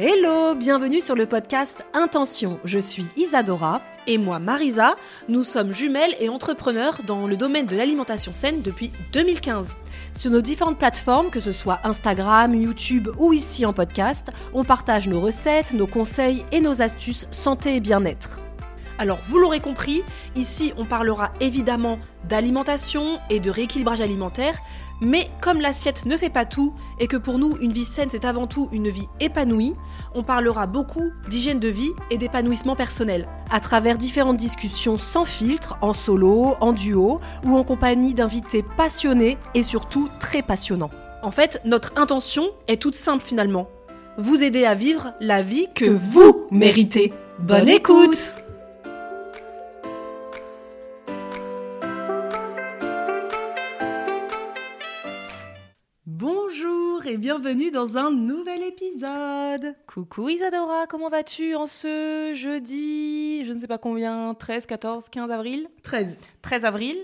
Hello, bienvenue sur le podcast Intentions. Je suis Isadora et moi Marisa. Nous sommes jumelles et entrepreneurs dans le domaine de l'alimentation saine depuis 2015. Sur nos différentes plateformes, que ce soit Instagram, YouTube ou ici en podcast, on partage nos recettes, nos conseils et nos astuces santé et bien-être. Alors vous l'aurez compris, ici on parlera évidemment d'alimentation et de rééquilibrage alimentaire, mais comme l'assiette ne fait pas tout et que pour nous une vie saine c'est avant tout une vie épanouie, on parlera beaucoup d'hygiène de vie et d'épanouissement personnel à travers différentes discussions sans filtre, en solo, en duo ou en compagnie d'invités passionnés et surtout très passionnants. En fait, notre intention est toute simple finalement, vous aider à vivre la vie que vous méritez. Bonne écoute! Et bienvenue dans un nouvel épisode. Coucou Isadora, comment vas-tu en ce jeudi, je ne sais pas combien, 13, 14, 15 avril 13. 13 avril.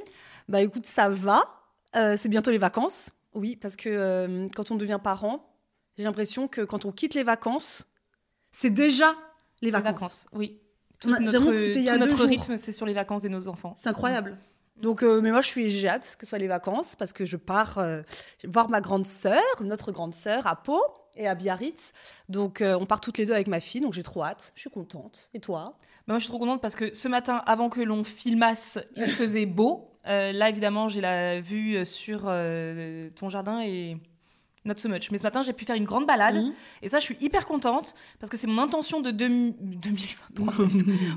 Bah écoute, ça va, c'est bientôt les vacances. Oui, parce que quand on devient parent, j'ai l'impression que quand on quitte les vacances, c'est déjà les vacances. Les vacances, oui. Tout notre rythme, c'est sur les vacances de nos enfants. C'est incroyable. Ouais. Donc, mais moi, j'ai hâte que ce soit les vacances parce que je pars voir ma grande sœur, notre grande sœur, à Pau et à Biarritz. Donc, on part toutes les deux avec ma fille, donc j'ai trop hâte. Je suis contente. Et toi ? Moi, je suis trop contente parce que ce matin, avant que l'on filmasse, il faisait beau. Là, évidemment, j'ai la vue sur ton jardin et... Not so much. Mais ce matin, j'ai pu faire une grande balade. Mmh. Et ça, je suis hyper contente parce que c'est mon intention de 2023.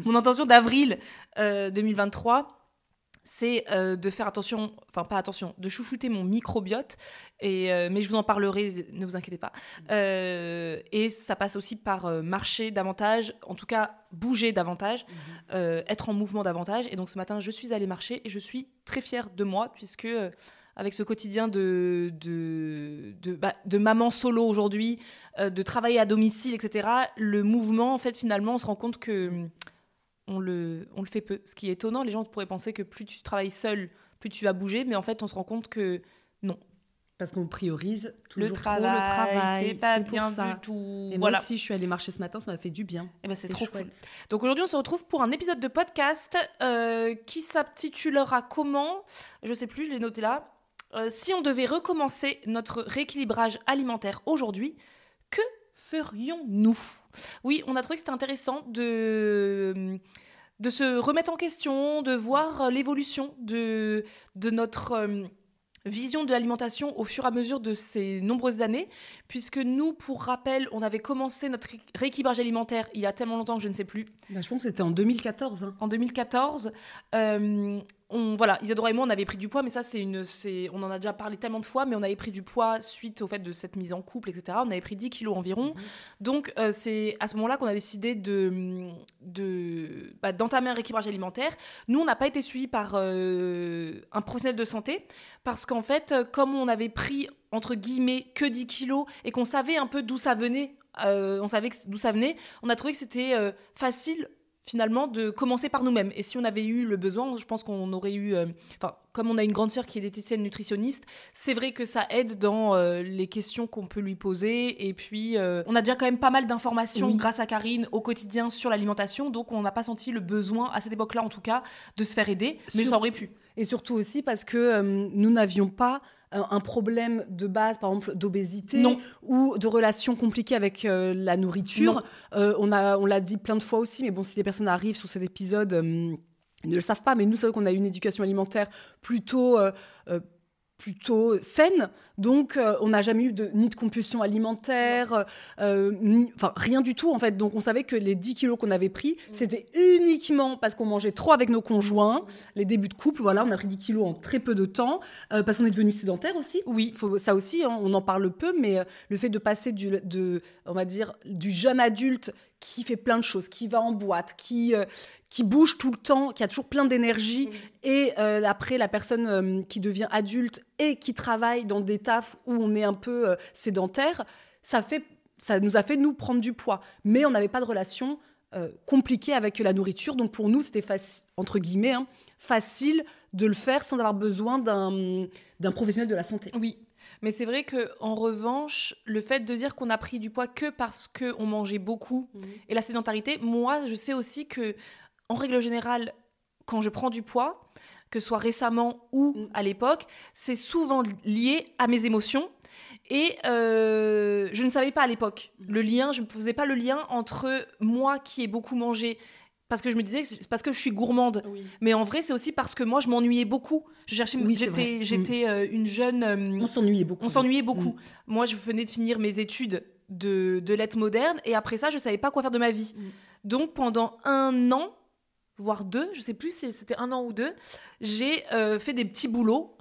Mon intention d'avril 2023. C'est de faire attention, enfin pas attention, de chouchouter mon microbiote, et, mais je vous en parlerai, ne vous inquiétez pas. Et ça passe aussi par marcher davantage, en tout cas bouger davantage, être en mouvement davantage. Et donc ce matin, je suis allée marcher et je suis très fière de moi, puisque avec ce quotidien de maman solo aujourd'hui, de travailler à domicile, etc., le mouvement, en fait, finalement, on se rend compte que... On le fait peu. Ce qui est étonnant, les gens pourraient penser que plus tu travailles seul, plus tu vas bouger, mais en fait, on se rend compte que non. Parce qu'on priorise toujours le travail. C'est bien ça. Du tout. Et voilà. Moi aussi, je suis allée marcher ce matin, ça m'a fait du bien. Et ben, c'est trop chouette. Cool. Donc aujourd'hui, on se retrouve pour un épisode de podcast qui s'intitulera comment ? Je ne sais plus, je l'ai noté là. Si on devait recommencer notre rééquilibrage alimentaire aujourd'hui, que ferions-nous ? Oui, on a trouvé que c'était intéressant de se remettre en question, de voir l'évolution de notre vision de l'alimentation au fur et à mesure de ces nombreuses années, puisque nous, pour rappel, on avait commencé notre rééquilibrage alimentaire il y a tellement longtemps que je ne sais plus. Bah, je pense que c'était en 2014. Hein. En 2014. Voilà, Isadora et moi, on avait pris du poids, mais ça, on en a déjà parlé tellement de fois, mais on avait pris du poids suite au fait de cette mise en couple, etc. On avait pris 10 kilos environ. Donc, c'est à ce moment-là qu'on a décidé d'entamer un rééquilibrage alimentaire. Nous, on n'a pas été suivis par un professionnel de santé, parce qu'en fait, comme on avait pris, entre guillemets, que 10 kilos, et qu'on savait un peu d'où ça venait, on a trouvé que c'était facile finalement, de commencer par nous-mêmes. Et si on avait eu le besoin, je pense qu'on aurait eu... comme on a une grande sœur qui est diététicienne nutritionniste, c'est vrai que ça aide dans les questions qu'on peut lui poser. Et puis, on a déjà quand même pas mal d'informations grâce à Karine au quotidien sur l'alimentation. Donc, on n'a pas senti le besoin, à cette époque-là en tout cas, de se faire aider. Mais ça aurait pu. Et surtout aussi parce que nous n'avions pas un problème de base, par exemple, d'obésité ou de relations compliquées avec la nourriture. On l'a dit plein de fois aussi, mais bon, si les personnes arrivent sur cet épisode, ils ne le savent pas, mais nous, c'est vrai qu'on a une éducation alimentaire plutôt plutôt saine, donc on n'a jamais eu ni de compulsion alimentaire, rien du tout en fait. Donc on savait que les 10 kilos qu'on avait pris, c'était uniquement parce qu'on mangeait trop avec nos conjoints, les débuts de couple, voilà, on a pris 10 kilos en très peu de temps, parce qu'on est devenu sédentaire aussi. Oui, ça aussi, hein, on en parle peu, mais le fait de passer on va dire, du jeune adulte qui fait plein de choses, qui va en boîte, qui bouge tout le temps, qui a toujours plein d'énergie, et après la personne qui devient adulte et qui travaille dans des tafs où on est un peu sédentaire, ça nous a fait nous prendre du poids, mais on n'avait pas de relation compliquée avec la nourriture, donc pour nous c'était entre guillemets facile de le faire sans avoir besoin d'un professionnel de la santé. Oui. Mais c'est vrai qu'en revanche, le fait de dire qu'on a pris du poids que parce qu'on mangeait beaucoup et la sédentarité, moi, je sais aussi qu'en règle générale, quand je prends du poids, que ce soit récemment ou à l'époque, c'est souvent lié à mes émotions. Et je ne savais pas à l'époque le lien, je ne faisais pas le lien entre moi qui ai beaucoup mangé, parce que je me disais que c'est parce que je suis gourmande. Oui. Mais en vrai, c'est aussi parce que moi, je m'ennuyais beaucoup. J'étais une jeune... on s'ennuyait beaucoup. Moi, je venais de finir mes études de lettres modernes. Et après ça, je ne savais pas quoi faire de ma vie. Donc, pendant 1 an, voire 2, je ne sais plus si c'était 1 an ou 2, j'ai fait des petits boulots.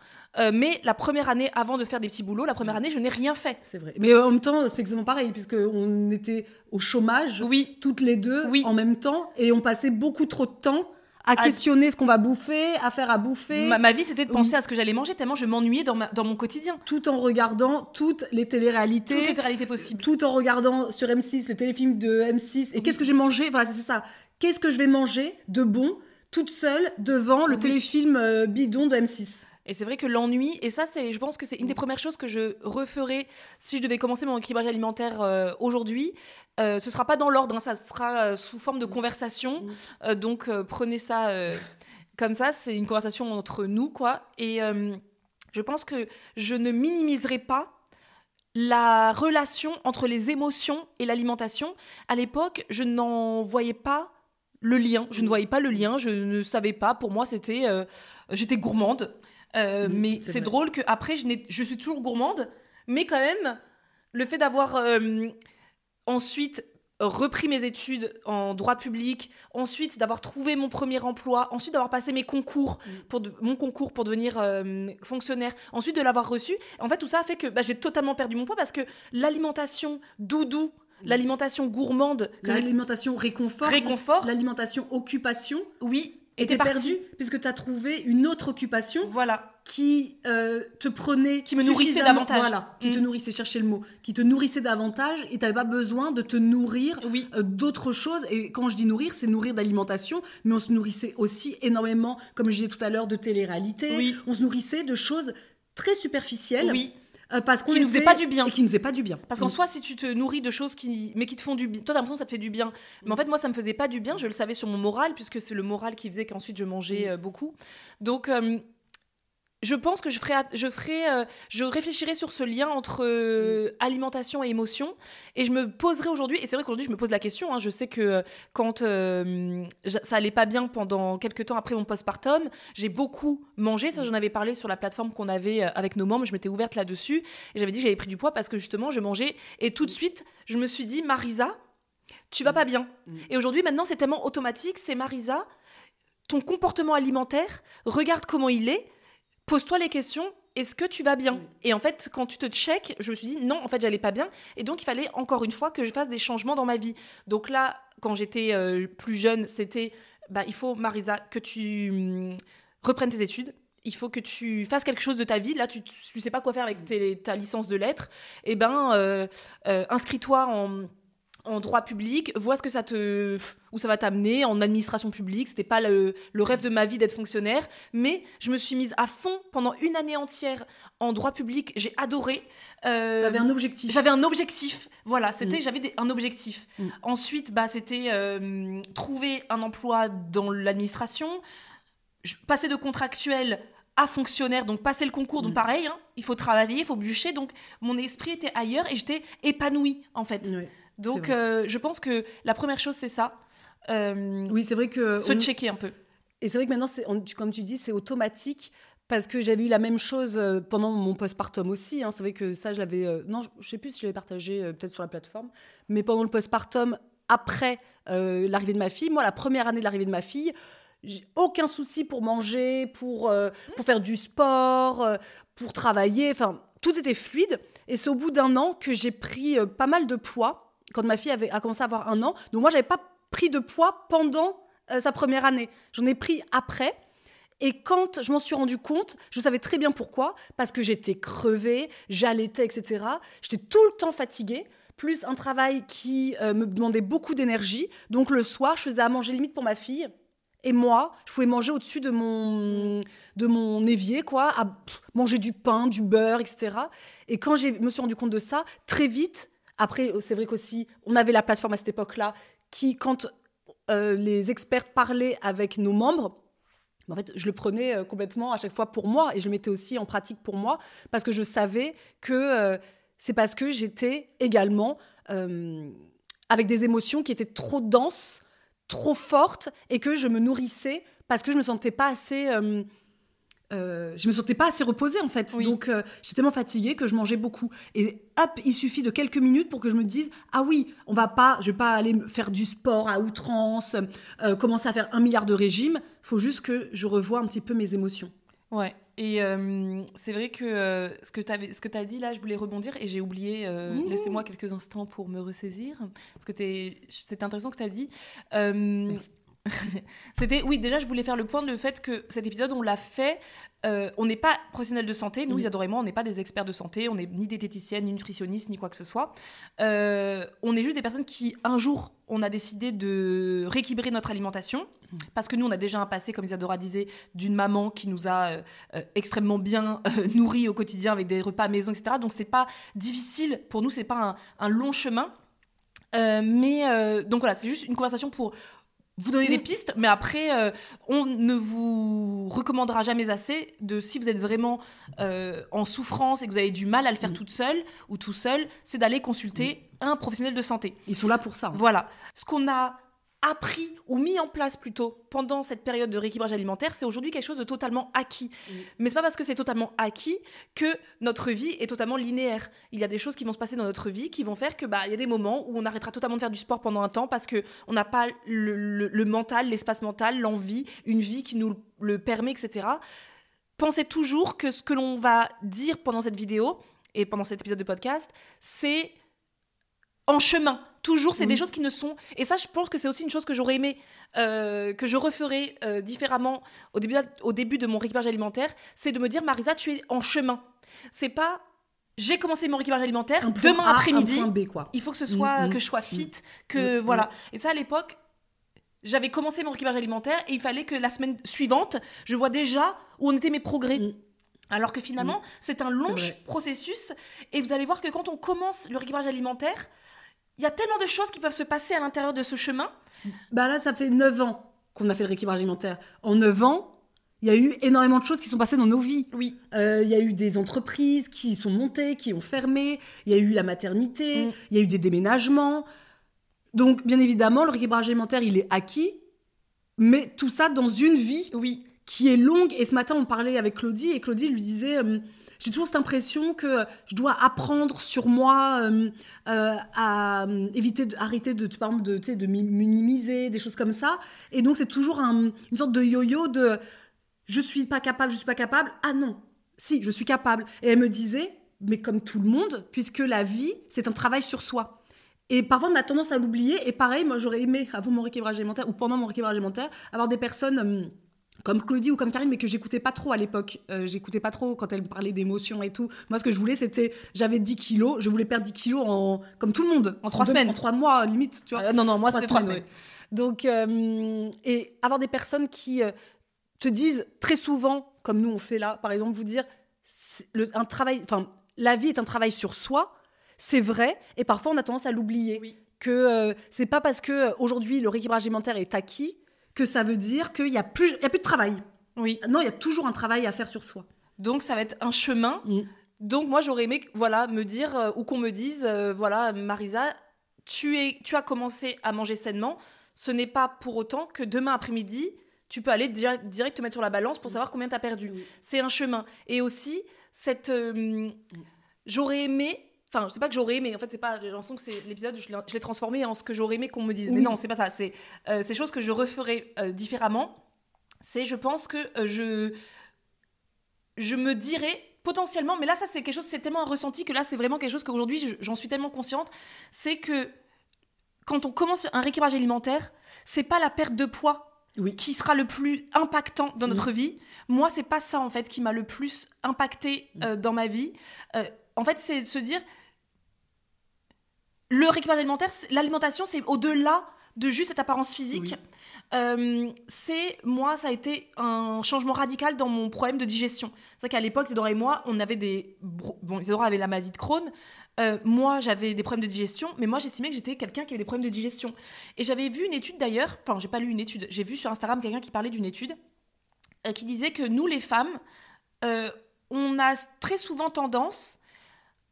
Mais la première année, avant de faire des petits boulots, je n'ai rien fait. C'est vrai. Mais en même temps, c'est exactement pareil, puisqu'on était au chômage, toutes les deux, en même temps, et on passait beaucoup trop de temps à questionner ce qu'on va bouffer, à faire à bouffer. Ma vie, c'était de penser à ce que j'allais manger, tellement je m'ennuyais dans mon quotidien. Tout en regardant toutes les téléréalités possibles. Tout en regardant sur M6, le téléfilm de M6, et qu'est-ce que j'ai mangé ? Voilà, c'est ça. Qu'est-ce que je vais manger de bon, toute seule, devant le téléfilm bidon de M6 ? Et c'est vrai que l'ennui, et ça, je pense que c'est une des premières choses que je referais si je devais commencer mon équilibrage alimentaire aujourd'hui. Ce ne sera pas dans l'ordre, hein, ça sera sous forme de conversation. Donc, prenez ça comme ça, c'est une conversation entre nous, quoi. Et je pense que je ne minimiserai pas la relation entre les émotions et l'alimentation. À l'époque, je n'en voyais pas le lien. Je ne voyais pas le lien, je ne savais pas. Pour moi, j'étais gourmande. Mais c'est drôle qu'après, je suis toujours gourmande, mais quand même, le fait d'avoir ensuite repris mes études en droit public, ensuite d'avoir trouvé mon premier emploi, ensuite d'avoir passé mes concours pour devenir fonctionnaire, ensuite de l'avoir reçu, en fait, tout ça a fait que j'ai totalement perdu mon poids parce que l'alimentation doudou, l'alimentation gourmande... L'alimentation réconfort, l'alimentation occupation... Oui. Et t'es perdue, puisque t'as trouvé une autre occupation qui te prenait... Qui me nourrissait davantage. Voilà, qui te nourrissait, cherchez le mot. Qui te nourrissait davantage et t'avais pas besoin de te nourrir d'autres choses. Et quand je dis nourrir, c'est nourrir d'alimentation, mais on se nourrissait aussi énormément, comme je disais tout à l'heure, de télé-réalité. Oui. On se nourrissait de choses très superficielles. Oui. Parce qu'on nous faisait pas du bien. Et qui nous faisait pas du bien. Parce qu'en soi, si tu te nourris de choses mais qui te font du bien, toi t'as l'impression que ça te fait du bien. Mais en fait, moi, ça me faisait pas du bien. Je le savais sur mon moral, puisque c'est le moral qui faisait qu'ensuite je mangeais beaucoup. Donc, je pense que je réfléchirais sur ce lien entre alimentation et émotion. Et je me poserais aujourd'hui, et c'est vrai qu'aujourd'hui, je me pose la question. Hein, je sais que quand ça allait pas bien pendant quelques temps après mon postpartum, j'ai beaucoup mangé. Ça, j'en avais parlé sur la plateforme qu'on avait avec nos membres. Je m'étais ouverte là-dessus. Et j'avais dit que j'avais pris du poids parce que justement, je mangeais. Et tout de suite, je me suis dit, Marisa, tu vas pas bien. Et aujourd'hui, maintenant, c'est tellement automatique. C'est Marisa, ton comportement alimentaire, regarde comment il est. Pose-toi les questions, est-ce que tu vas bien ? Et en fait, quand tu te checks, je me suis dit non, en fait, j'allais pas bien. Et donc, il fallait encore une fois que je fasse des changements dans ma vie. Donc là, quand j'étais plus jeune, c'était il faut, Marisa, que tu reprennes tes études. Il faut que tu fasses quelque chose de ta vie. Là, tu sais pas quoi faire avec ta licence de lettres. Eh bien, inscris-toi en droit public, vois où ça va t'amener, en administration publique. C'était pas le rêve de ma vie d'être fonctionnaire, mais je me suis mise à fond pendant une année entière en droit public. J'ai adoré. T'avais un objectif. J'avais un objectif. Voilà, j'avais un objectif. Ensuite, c'était trouver un emploi dans l'administration, passer de contractuel à fonctionnaire, donc passer le concours, donc pareil, hein, il faut travailler, il faut bûcher, donc mon esprit était ailleurs et j'étais épanouie, en fait. Oui. Donc, je pense que la première chose, c'est ça. Oui, c'est vrai que... Se checker un peu. Et c'est vrai que maintenant, comme tu dis, c'est automatique Parce que j'avais eu la même chose pendant mon postpartum aussi. Hein. C'est vrai que ça, je l'avais... non, je ne sais plus si je l'avais partagé peut-être sur la plateforme. Mais pendant le postpartum, après l'arrivée de ma fille, moi, la première année de l'arrivée de ma fille, j'ai aucun souci pour manger, pour faire du sport, pour travailler. Enfin, tout était fluide. Et c'est au bout d'un an que j'ai pris pas mal de poids, quand ma fille a commencé à avoir 1 an. Donc moi, je n'avais pas pris de poids pendant sa première année. J'en ai pris après. Et quand je m'en suis rendu compte, je savais très bien pourquoi, parce que j'étais crevée, j'allaitais, etc. J'étais tout le temps fatiguée, plus un travail qui me demandait beaucoup d'énergie. Donc le soir, je faisais à manger limite pour ma fille. Et moi, je pouvais manger au-dessus de mon évier, quoi, à manger du pain, du beurre, etc. Et quand je me suis rendu compte de ça, très vite, après, c'est vrai qu'aussi, on avait la plateforme à cette époque-là, qui, quand les experts parlaient avec nos membres, en fait, je le prenais complètement à chaque fois pour moi et je le mettais aussi en pratique pour moi parce que je savais que c'est parce que j'étais également avec des émotions qui étaient trop denses, trop fortes et que je me nourrissais parce que je ne me sentais pas assez... je me sentais pas assez reposée en fait. Oui. Donc j'étais tellement fatiguée que je mangeais beaucoup et hop, il suffit de quelques minutes pour que je me dise ah oui, je vais pas aller faire du sport à outrance, commencer à faire 1 milliard de régimes, faut juste que je revoie un petit peu mes émotions. Ouais. Et c'est vrai que ce que tu as dit là, je voulais rebondir et j'ai oublié, laissez-moi quelques instants pour me ressaisir parce que c'est intéressant que tu as dit. Merci. C'était, oui, déjà je voulais faire le point de le fait que cet épisode on l'a fait, on n'est pas professionnels de santé, nous Isadora et moi on n'est pas des experts de santé, on n'est ni diététicienne, ni nutritionniste, ni quoi que ce soit, on est juste des personnes qui un jour on a décidé de rééquilibrer notre alimentation parce que nous on a déjà un passé, comme Isadora disait, d'une maman qui nous a extrêmement bien nourris au quotidien avec des repas à maison, etc. Donc c'était pas difficile pour nous, c'est pas un long chemin, mais donc voilà, c'est juste une conversation pour vous donner des pistes, mais après, on ne vous recommandera jamais assez de si vous êtes vraiment en souffrance et que vous avez du mal à le faire toute seule ou tout seul, c'est d'aller consulter un professionnel de santé. Ils sont là pour ça. Hein. Voilà. Ce qu'on a appris ou mis en place plutôt pendant cette période de rééquilibrage alimentaire, c'est aujourd'hui quelque chose de totalement acquis. Mais c'est pas parce que c'est totalement acquis que notre vie est totalement linéaire. Il y a des choses qui vont se passer dans notre vie qui vont faire que il y a des moments où on arrêtera totalement de faire du sport pendant un temps parce que on n'a pas le mental, l'espace mental, l'envie, une vie qui nous le permet, etc. Pensez toujours que ce que l'on va dire pendant cette vidéo et pendant cet épisode de podcast, c'est en chemin. Toujours, c'est des choses qui ne sont... Et ça, je pense que c'est aussi une chose que j'aurais aimé, que je referais différemment au début de mon rééquilibrage alimentaire, c'est de me dire, Marisa, tu es en chemin. C'est pas, j'ai commencé mon rééquilibrage alimentaire, demain après-midi, il faut que ce soit, que je sois fit, que voilà. Et ça, à l'époque, j'avais commencé mon rééquilibrage alimentaire et il fallait que la semaine suivante, je vois déjà où en étaient mes progrès. Alors que finalement, c'est un long processus et vous allez voir que quand on commence le rééquilibrage alimentaire, il y a tellement de choses qui peuvent se passer à l'intérieur de ce chemin. Bah là, ça fait 9 ans qu'on a fait le rééquilibrage alimentaire. En 9 ans, il y a eu énormément de choses qui sont passées dans nos vies. Oui. Il y a eu des entreprises qui sont montées, qui ont fermé. Il y a eu la maternité. Il y a eu des déménagements. Donc, bien évidemment, le rééquilibrage alimentaire, il est acquis. Mais tout ça dans une vie qui est longue. Et ce matin, on parlait avec Claudie. Et Claudie lui disait... j'ai toujours cette impression que je dois apprendre sur moi à éviter, arrêter de minimiser, des choses comme ça. Et donc, c'est toujours une sorte de yo-yo de « je suis pas capable », « ah non, si, je suis capable ». Et elle me disait, mais comme tout le monde, puisque la vie, c'est un travail sur soi. Et parfois, on a tendance à l'oublier. Et pareil, moi, j'aurais aimé, avant mon rééquilibrage alimentaire ou pendant mon rééquilibrage alimentaire, avoir des personnes... comme Claudie ou comme Karine, mais que j'écoutais pas trop à l'époque. J'écoutais pas trop quand elle me parlait d'émotions et tout. Moi, ce que je voulais, c'était... J'avais 10 kilos, je voulais perdre 10 kilos comme tout le monde. En 3 semaines. En 3 mois, limite, tu vois. Non, moi, c'était 3 semaines. Ouais. Donc, et avoir des personnes qui te disent très souvent, comme nous, on fait là, par exemple, vous dire, la vie est un travail sur soi, c'est vrai, et parfois, on a tendance à l'oublier. Oui. Que c'est pas parce qu'aujourd'hui, le rééquilibrage alimentaire est acquis, que ça veut dire qu'il n'y a plus de travail. Oui. Non, il y a toujours un travail à faire sur soi. Donc, ça va être un chemin. Donc, moi, j'aurais aimé me dire, ou qu'on me dise, Marisa, tu as commencé à manger sainement. Ce n'est pas pour autant que demain après-midi, tu peux aller direct te mettre sur la balance pour savoir combien t'as perdu. Oui. C'est un chemin. Et aussi, cette... j'aurais aimé... Enfin, c'est pas que j'aurais aimé. En fait, c'est pas... J'ai l'impression que c'est l'épisode, je l'ai transformé en ce que j'aurais aimé qu'on me dise. Oui. Mais non, c'est pas ça. C'est ces choses que je referais différemment. C'est, je pense que je me dirais... potentiellement, mais là ça c'est quelque chose, c'est tellement un ressenti que là c'est vraiment quelque chose qu'aujourd'hui j'en suis tellement consciente, c'est que quand on commence un rééquilibrage alimentaire, c'est pas la perte de poids qui sera le plus impactant dans notre vie. Moi c'est pas ça en fait qui m'a le plus impacté dans ma vie. En fait c'est de se dire, le rééquilibrage alimentaire, l'alimentation c'est au-delà de juste cette apparence physique. C'est, moi, ça a été un changement radical dans mon problème de digestion. C'est vrai qu'à l'époque, Isadora et moi, on avait des... Bon, Isadora avait la maladie de Crohn. Moi, j'avais des problèmes de digestion. Mais moi, j'estimais que j'étais quelqu'un qui avait des problèmes de digestion. Et j'avais vu une étude d'ailleurs... Enfin, j'ai pas lu une étude. J'ai vu sur Instagram quelqu'un qui parlait d'une étude qui disait que nous, les femmes, on a très souvent tendance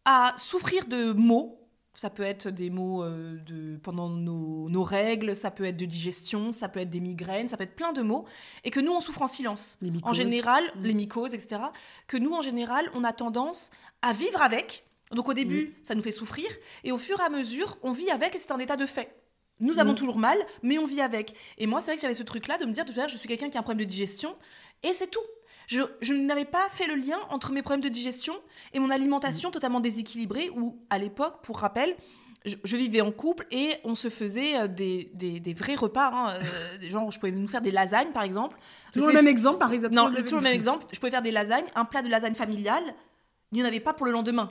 à souffrir de maux. Ça peut être des maux pendant nos règles, ça peut être de digestion, ça peut être des migraines, ça peut être plein de maux. Et que nous, on souffre en silence. En général, les mycoses, etc. Que nous, en général, on a tendance à vivre avec. Donc au début, ça nous fait souffrir. Et au fur et à mesure, on vit avec et c'est un état de fait. Nous avons toujours mal, mais on vit avec. Et moi, c'est vrai que j'avais ce truc-là de me dire, de toute façon, je suis quelqu'un qui a un problème de digestion et c'est tout. Je n'avais pas fait le lien entre mes problèmes de digestion et mon alimentation totalement déséquilibrée où, à l'époque, pour rappel, je vivais en couple et on se faisait des vrais repas. Genre, je pouvais nous faire des lasagnes, par exemple. Toujours le même exemple, par exemple. Non, toujours le même exemple. Je pouvais faire des lasagnes, un plat de lasagne familiale. Il n'y en avait pas pour le lendemain.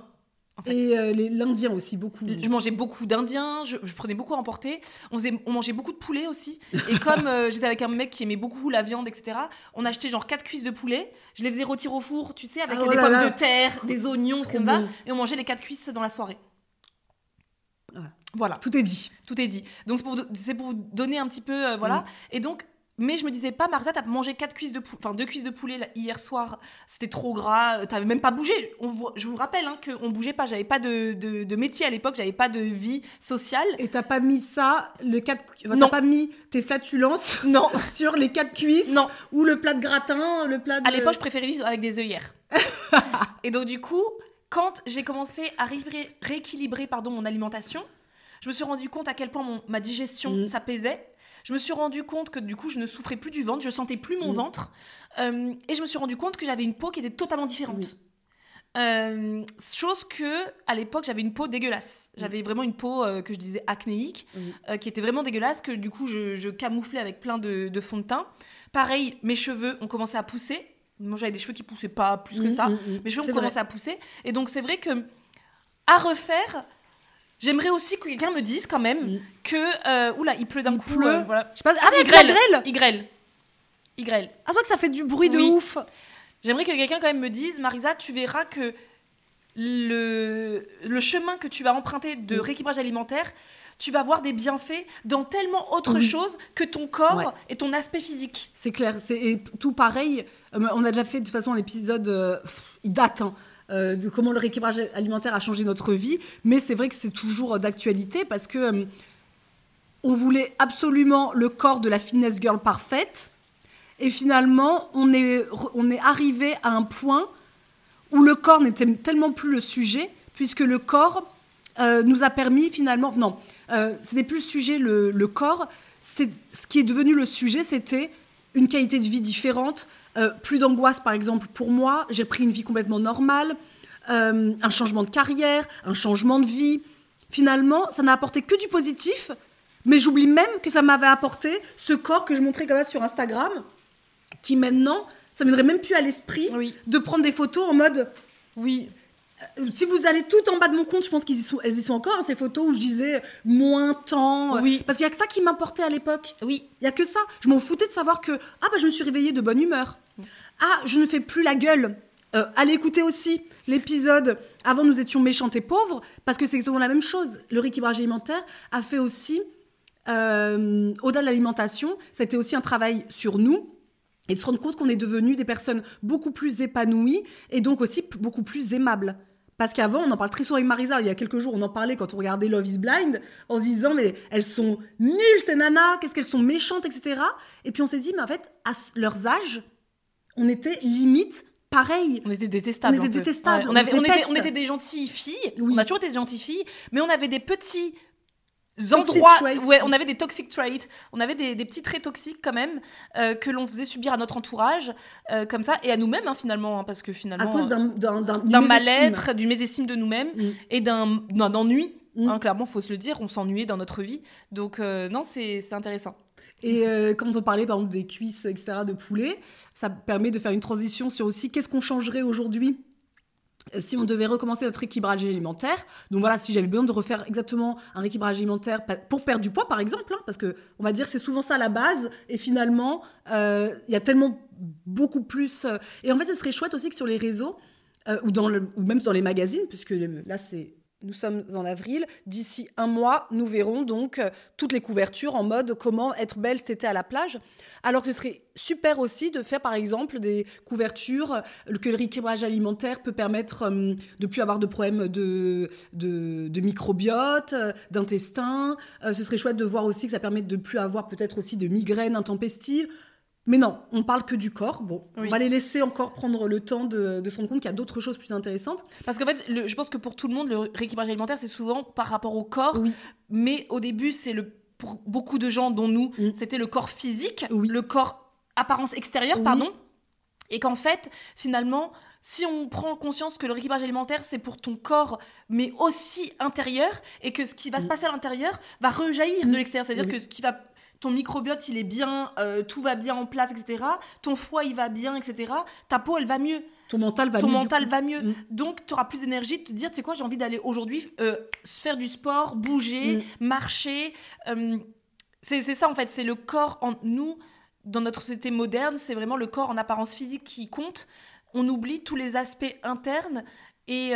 En fait. Et l'Indien aussi, beaucoup. Je mangeais beaucoup d'Indiens, je prenais beaucoup à emporter. On mangeait beaucoup de poulet aussi. Et comme j'étais avec un mec qui aimait beaucoup la viande, etc., on achetait genre 4 cuisses de poulet. Je les faisais rôtir au four, tu sais, avec des pommes de terre, des oignons, comme ça. Et on mangeait les 4 cuisses dans la soirée. Voilà. Tout est dit. Tout est dit. Donc c'est pour vous donner un petit peu... voilà. Et donc... Mais je me disais pas, Marisa, t'as mangé 2 cuisses de poulet là, hier soir, c'était trop gras, t'avais même pas bougé. Je vous rappelle qu'on bougeait pas, j'avais pas de métier à l'époque, j'avais pas de vie sociale. Et t'as pas mis ça, t'as pas mis tes flatulences sur les 4 cuisses ou le plat de gratin, le plat de... À l'époque, je préférais vivre avec des œillères. Et donc du coup, quand j'ai commencé à rééquilibrer mon alimentation, je me suis rendu compte à quel point ma digestion, ça pesait. Je me suis rendu compte que du coup, je ne souffrais plus du ventre, je sentais plus mon ventre. Et je me suis rendu compte que j'avais une peau qui était totalement différente. Chose que, à l'époque, j'avais une peau dégueulasse. J'avais vraiment une peau que je disais acnéique, qui était vraiment dégueulasse, que du coup, je camouflais avec plein de fond de teint. Pareil, mes cheveux ont commencé à pousser. Moi, j'avais des cheveux qui ne poussaient pas plus que ça. Mes cheveux ont commencé à pousser. Et donc, c'est vrai que, à refaire... J'aimerais aussi que quelqu'un me dise quand même que... oula, il pleut d'un coup. Voilà. Je sais pas, c'est la grêle. Il grêle. Ah, c'est vrai que ça fait du bruit de ouf. J'aimerais que quelqu'un quand même me dise, Marisa, tu verras que le chemin que tu vas emprunter de rééquilibrage alimentaire, tu vas voir des bienfaits dans tellement autre chose que ton corps et ton aspect physique. C'est clair. Et tout pareil, on a déjà fait de toute façon un épisode... il date, de comment le rééquilibrage alimentaire a changé notre vie, mais c'est vrai que c'est toujours d'actualité parce que on voulait absolument le corps de la fitness girl parfaite et finalement on est arrivé à un point où le corps n'était tellement plus le sujet puisque le corps nous a permis finalement... Non, ce n'est plus le sujet, le corps. Ce qui est devenu le sujet, c'était une qualité de vie différente. Plus d'angoisse, par exemple, pour moi. J'ai pris une vie complètement normale, un changement de carrière, un changement de vie. Finalement, ça n'a apporté que du positif, mais j'oublie même que ça m'avait apporté ce corps que je montrais quand même sur Instagram, qui maintenant, ça ne m'aiderait même plus à l'esprit de prendre des photos en mode... Oui. Si vous allez tout en bas de mon compte, je pense qu'elles y sont encore, ces photos où je disais moins temps. Parce qu'il n'y a que ça qui m'importait à l'époque. Il n'y a que ça. Je m'en foutais de savoir que je me suis réveillée de bonne humeur. Je ne fais plus la gueule. Allez écouter aussi l'épisode « Avant, nous étions méchantes et pauvres » parce que c'est exactement la même chose. Le rééquilibrage alimentaire a fait aussi, au-delà de l'alimentation, ça a été aussi un travail sur nous. Et de se rendre compte qu'on est devenus des personnes beaucoup plus épanouies et donc aussi beaucoup plus aimables. Parce qu'avant, on en parle très souvent avec Marisa. Il y a quelques jours, on en parlait quand on regardait Love is Blind, en se disant, mais elles sont nulles, ces nanas, qu'est-ce qu'elles sont méchantes, etc. Et puis on s'est dit, mais en fait, à leurs âges, on était limite pareil. On était détestables. On était détestables. Ouais. On était des gentilles filles. Oui. On a toujours été des gentilles filles, mais on avait des petits endroits, ouais, on avait des toxic traits, on avait des petits traits toxiques quand même que l'on faisait subir à notre entourage comme ça et à nous-mêmes finalement parce que finalement à cause d'un mal-être, du mésestime de nous-mêmes et d'un ennui clairement faut se le dire, on s'ennuyait dans notre vie donc non c'est intéressant. Et quand on parlait par exemple des cuisses etc de poulet, ça permet de faire une transition sur aussi qu'est-ce qu'on changerait aujourd'hui si on devait recommencer notre rééquilibrage alimentaire. Donc voilà, si j'avais besoin de refaire exactement un rééquilibrage alimentaire pour perdre du poids, par exemple, parce que on va dire que c'est souvent ça la base, et finalement, y a tellement beaucoup plus... Et en fait, ce serait chouette aussi que sur les réseaux, ou même dans les magazines, puisque là, nous sommes en avril, d'ici un mois, nous verrons donc toutes les couvertures en mode comment être belle cet été à la plage. Alors que ce serait super aussi de faire par exemple des couvertures que le rééquilibrage alimentaire peut permettre de ne plus avoir de problèmes de microbiote, d'intestin. Ce serait chouette de voir aussi que ça permet de ne plus avoir peut-être aussi de migraines intempestives. Mais non, on parle que du corps. Bon, oui. On va les laisser encore prendre le temps de se rendre compte qu'il y a d'autres choses plus intéressantes. Parce qu'en fait, je pense que pour tout le monde, le rééquilibrage alimentaire, c'est souvent par rapport au corps. Oui. Mais au début, pour beaucoup de gens, dont nous, c'était le corps physique, le corps apparence extérieure, pardon. Et qu'en fait, finalement, si on prend conscience que le rééquilibrage alimentaire, c'est pour ton corps, mais aussi intérieur, et que ce qui va se passer à l'intérieur va rejaillir de l'extérieur. C'est-à-dire que ce qui va... Ton microbiote, il est bien, tout va bien en place, etc. Ton foie, il va bien, etc. Ta peau, elle va mieux. Ton mental va mieux. Donc, tu auras plus d'énergie de te dire, tu sais quoi, j'ai envie d'aller aujourd'hui faire du sport, bouger, marcher. C'est ça, en fait. C'est le corps en nous, dans notre société moderne, c'est vraiment le corps en apparence physique qui compte. On oublie tous les aspects internes et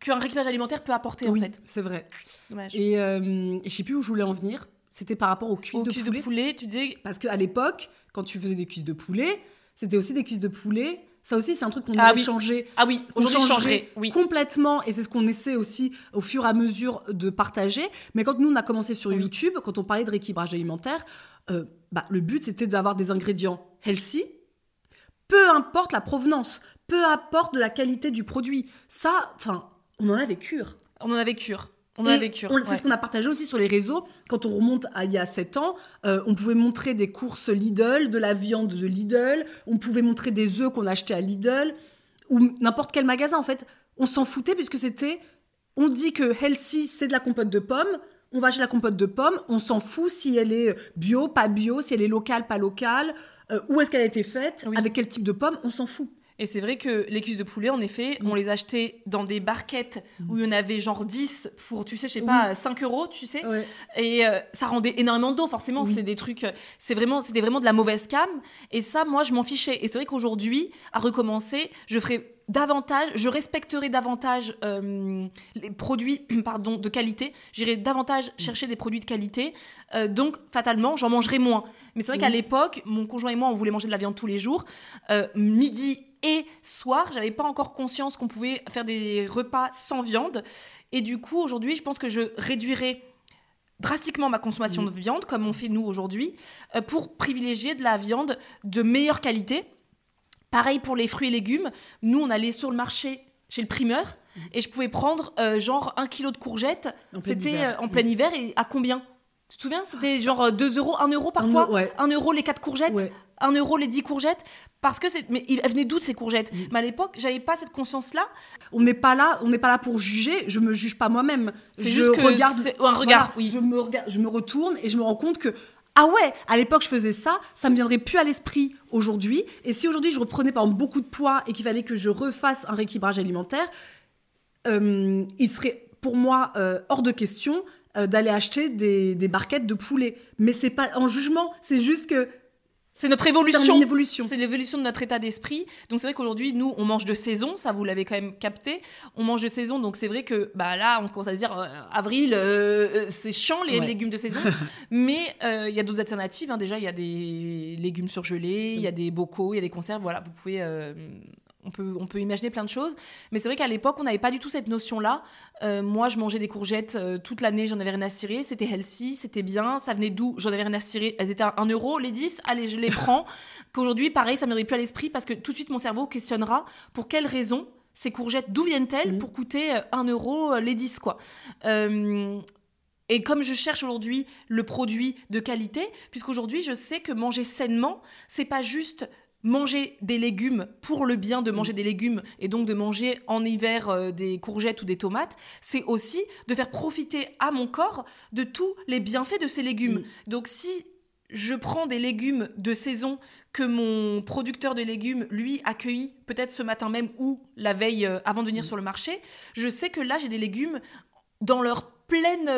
qu'un rééquilibrage alimentaire peut apporter, en fait. C'est vrai. Dommage. Et je ne sais plus où je voulais en venir. C'était par rapport aux cuisses de poulet. Tu dis... Parce qu'à l'époque, quand tu faisais des cuisses de poulet, c'était aussi des cuisses de poulet. Ça aussi, c'est un truc qu'on a changé. Ah oui, aujourd'hui, changerait complètement. Et c'est ce qu'on essaie aussi au fur et à mesure de partager. Mais quand nous, on a commencé sur YouTube, quand on parlait de rééquilibrage alimentaire, le but, c'était d'avoir des ingrédients healthy, peu importe la provenance, peu importe de la qualité du produit. Ça, on en avait cure. C'est ce qu'on a partagé aussi sur les réseaux. Quand on remonte à il y a 7 ans, on pouvait montrer des courses Lidl, de la viande de Lidl, on pouvait montrer des œufs qu'on achetait à Lidl, ou n'importe quel magasin en fait. On s'en foutait puisque c'était... On dit que healthy, c'est de la compote de pommes, on va acheter la compote de pommes, on s'en fout si elle est bio, pas bio, si elle est locale, pas locale, où est-ce qu'elle a été faite, avec quel type de pommes, on s'en fout. Et c'est vrai que les cuisses de poulet, en effet, on les achetait dans des barquettes où il y en avait genre 10 pour, pas, 5 €, Ouais. Et ça rendait énormément d'eau, forcément. Oui. C'est des trucs... c'était vraiment de la mauvaise cam. Et ça, moi, je m'en fichais. Et c'est vrai qu'aujourd'hui, à recommencer, je respecterai davantage les produits de qualité. J'irai davantage chercher des produits de qualité. Donc, fatalement, j'en mangerai moins. Mais c'est vrai qu'à l'époque, mon conjoint et moi, on voulait manger de la viande tous les jours. Midi et soir, j'avais pas encore conscience qu'on pouvait faire des repas sans viande. Et du coup, aujourd'hui, je pense que je réduirai drastiquement ma consommation de viande, comme on fait nous aujourd'hui, pour privilégier de la viande de meilleure qualité. Pareil pour les fruits et légumes. Nous, on allait sur le marché chez le primeur et je pouvais prendre 1 kilo de courgettes. C'était en plein hiver. Et à combien ? Tu te souviens ? C'était 2 €, 1 € parfois. 1 € les 4 courgettes, 1 € les 10 courgettes. Parce que mais elles venaient d'où ces courgettes ? Mais à l'époque, j'avais pas cette conscience-là. On n'est pas là pour juger. Je me juge pas moi-même. C'est juste que regarde, c'est un regard. Voilà, je me retourne et je me rends compte que ah ouais, à l'époque je faisais ça, ça me viendrait plus à l'esprit aujourd'hui. Et si aujourd'hui je reprenais par exemple beaucoup de poids et qu'il fallait que je refasse un rééquilibrage alimentaire, il serait pour moi hors de question d'aller acheter des barquettes de poulet. Mais c'est pas en jugement, c'est juste que c'est notre évolution. C'est l'évolution de notre état d'esprit. Donc c'est vrai qu'aujourd'hui, nous, on mange de saison. Ça, vous l'avez quand même capté. On mange de saison. Donc c'est vrai que là, on commence à se dire avril, c'est chiant les légumes de saison. Mais il y a d'autres alternatives. Déjà, il y a des légumes surgelés, il y a des bocaux, il y a des conserves. Voilà, vous pouvez On peut imaginer plein de choses, mais c'est vrai qu'à l'époque on n'avait pas du tout cette notion-là. Moi je mangeais des courgettes toute l'année, j'en avais rien à cirer, c'était healthy, c'était bien, ça venait d'où, j'en avais rien à cirer, elles étaient à 1 euro, les 10, allez je les prends. Qu'aujourd'hui pareil ça ne me viendrait plus à l'esprit parce que tout de suite mon cerveau questionnera pour quelles raisons ces courgettes, d'où viennent-elles pour coûter 1 euro les 10 quoi. Et comme je cherche aujourd'hui le produit de qualité, puisqu'aujourd'hui je sais que manger sainement c'est pas juste manger des légumes pour le bien de manger des légumes et donc de manger en hiver des courgettes ou des tomates, c'est aussi de faire profiter à mon corps de tous les bienfaits de ces légumes. Donc si je prends des légumes de saison que mon producteur de légumes, lui, accueille peut-être ce matin même ou la veille avant de venir sur le marché, je sais que là j'ai des légumes dans leur pleine...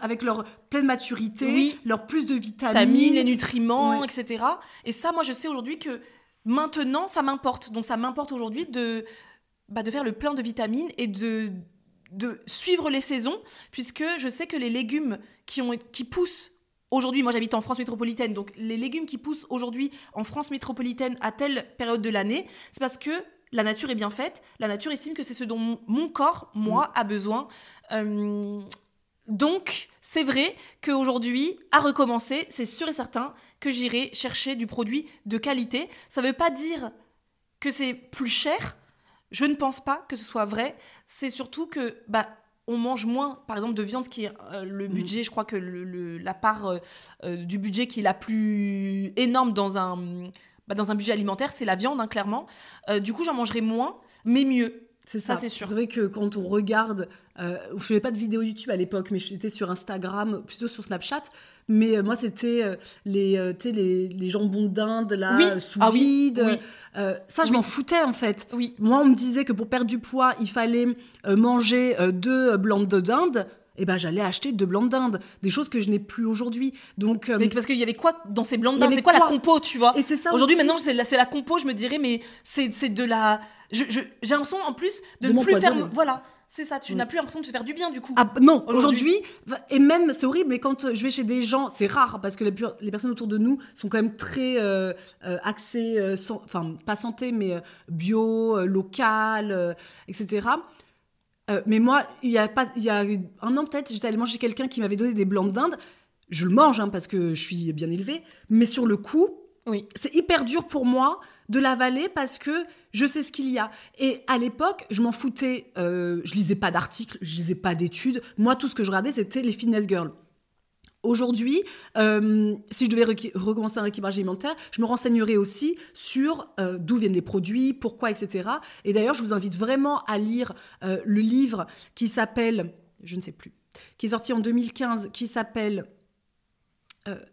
avec leur pleine maturité, leur plus de vitamines, les nutriments, etc. Et ça, moi, je sais aujourd'hui que maintenant, ça m'importe. Donc, ça m'importe aujourd'hui de faire le plein de vitamines et de suivre les saisons, puisque je sais que les légumes qui poussent aujourd'hui, moi j'habite en France métropolitaine, donc les légumes qui poussent aujourd'hui en France métropolitaine à telle période de l'année, c'est parce que la nature est bien faite, la nature estime que c'est ce dont mon corps, moi, a besoin. Donc, c'est vrai qu'aujourd'hui, à recommencer, c'est sûr et certain que j'irai chercher du produit de qualité. Ça ne veut pas dire que c'est plus cher. Je ne pense pas que ce soit vrai. C'est surtout que on mange moins, par exemple, de viande, ce qui est le budget. Je crois que la part du budget qui est la plus énorme dans un budget alimentaire, c'est la viande, hein, clairement. Du coup, j'en mangerai moins, mais mieux. C'est ça, c'est sûr. C'est vrai que quand on regarde... je faisais pas de vidéos YouTube à l'époque, mais j'étais sur Instagram, plutôt sur Snapchat. Mais moi, c'était les jambons d'Inde, là, sous vide. Ça, je m'en foutais, en fait. Moi, on me disait que pour perdre du poids, il fallait manger 2 blancs d'Inde. Et j'allais acheter 2 blancs d'Inde. Des choses que je n'ai plus aujourd'hui. Donc, mais parce qu'il y avait quoi dans ces blancs d'Inde ? C'est quoi la compo, tu vois ? Et c'est ça aujourd'hui, aussi. Maintenant, c'est la compo, je me dirais, mais c'est de la... j'ai l'impression, en plus, de ne plus faire... Voilà. C'est ça, tu n'as plus l'impression de te faire du bien, du coup. Ah, non, aujourd'hui, et même, c'est horrible, mais quand je vais chez des gens, c'est rare, parce que les personnes autour de nous sont quand même très axées, pas santé, mais bio, local, etc. Mais moi, il y a un an peut-être, j'étais allée manger quelqu'un qui m'avait donné des blancs d'Inde. Je le mange, hein, parce que je suis bien élevée, mais sur le coup, c'est hyper dur pour moi de l'avaler parce que je sais ce qu'il y a. Et à l'époque, je m'en foutais. Je lisais pas d'articles, je lisais pas d'études. Moi, tout ce que je regardais, c'était les fitness girls. Aujourd'hui, si je devais recommencer un rééquilibrage alimentaire, je me renseignerais aussi sur d'où viennent les produits, pourquoi, etc. Et d'ailleurs, je vous invite vraiment à lire le livre qui s'appelle, je ne sais plus, qui est sorti en 2015, qui s'appelle...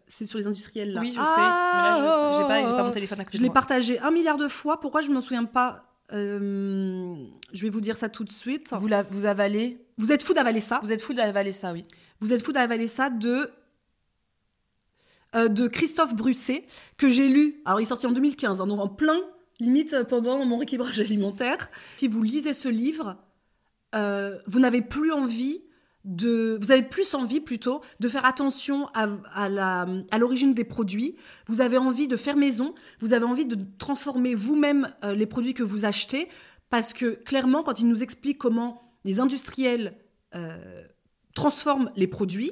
c'est sur les industriels là. Oui, je sais. Mais là, j'ai pas mon téléphone à côté de moi. Je l'ai partagé 1 milliard de fois. Pourquoi je m'en souviens pas ? Je vais vous dire ça tout de suite. Vous avalez. Vous êtes fous d'avaler ça. Vous êtes fous d'avaler ça, oui. Vous êtes fous d'avaler ça de Christophe Brusset que j'ai lu. Alors il est sorti en 2015, hein, donc en plein limite pendant mon rééquilibrage alimentaire. Si vous lisez ce livre, vous n'avez plus envie. Vous avez plus envie plutôt de faire attention à l'origine des produits, vous avez envie de faire maison, vous avez envie de transformer vous-même les produits que vous achetez, parce que clairement, quand ils nous expliquent comment les industriels transforment les produits,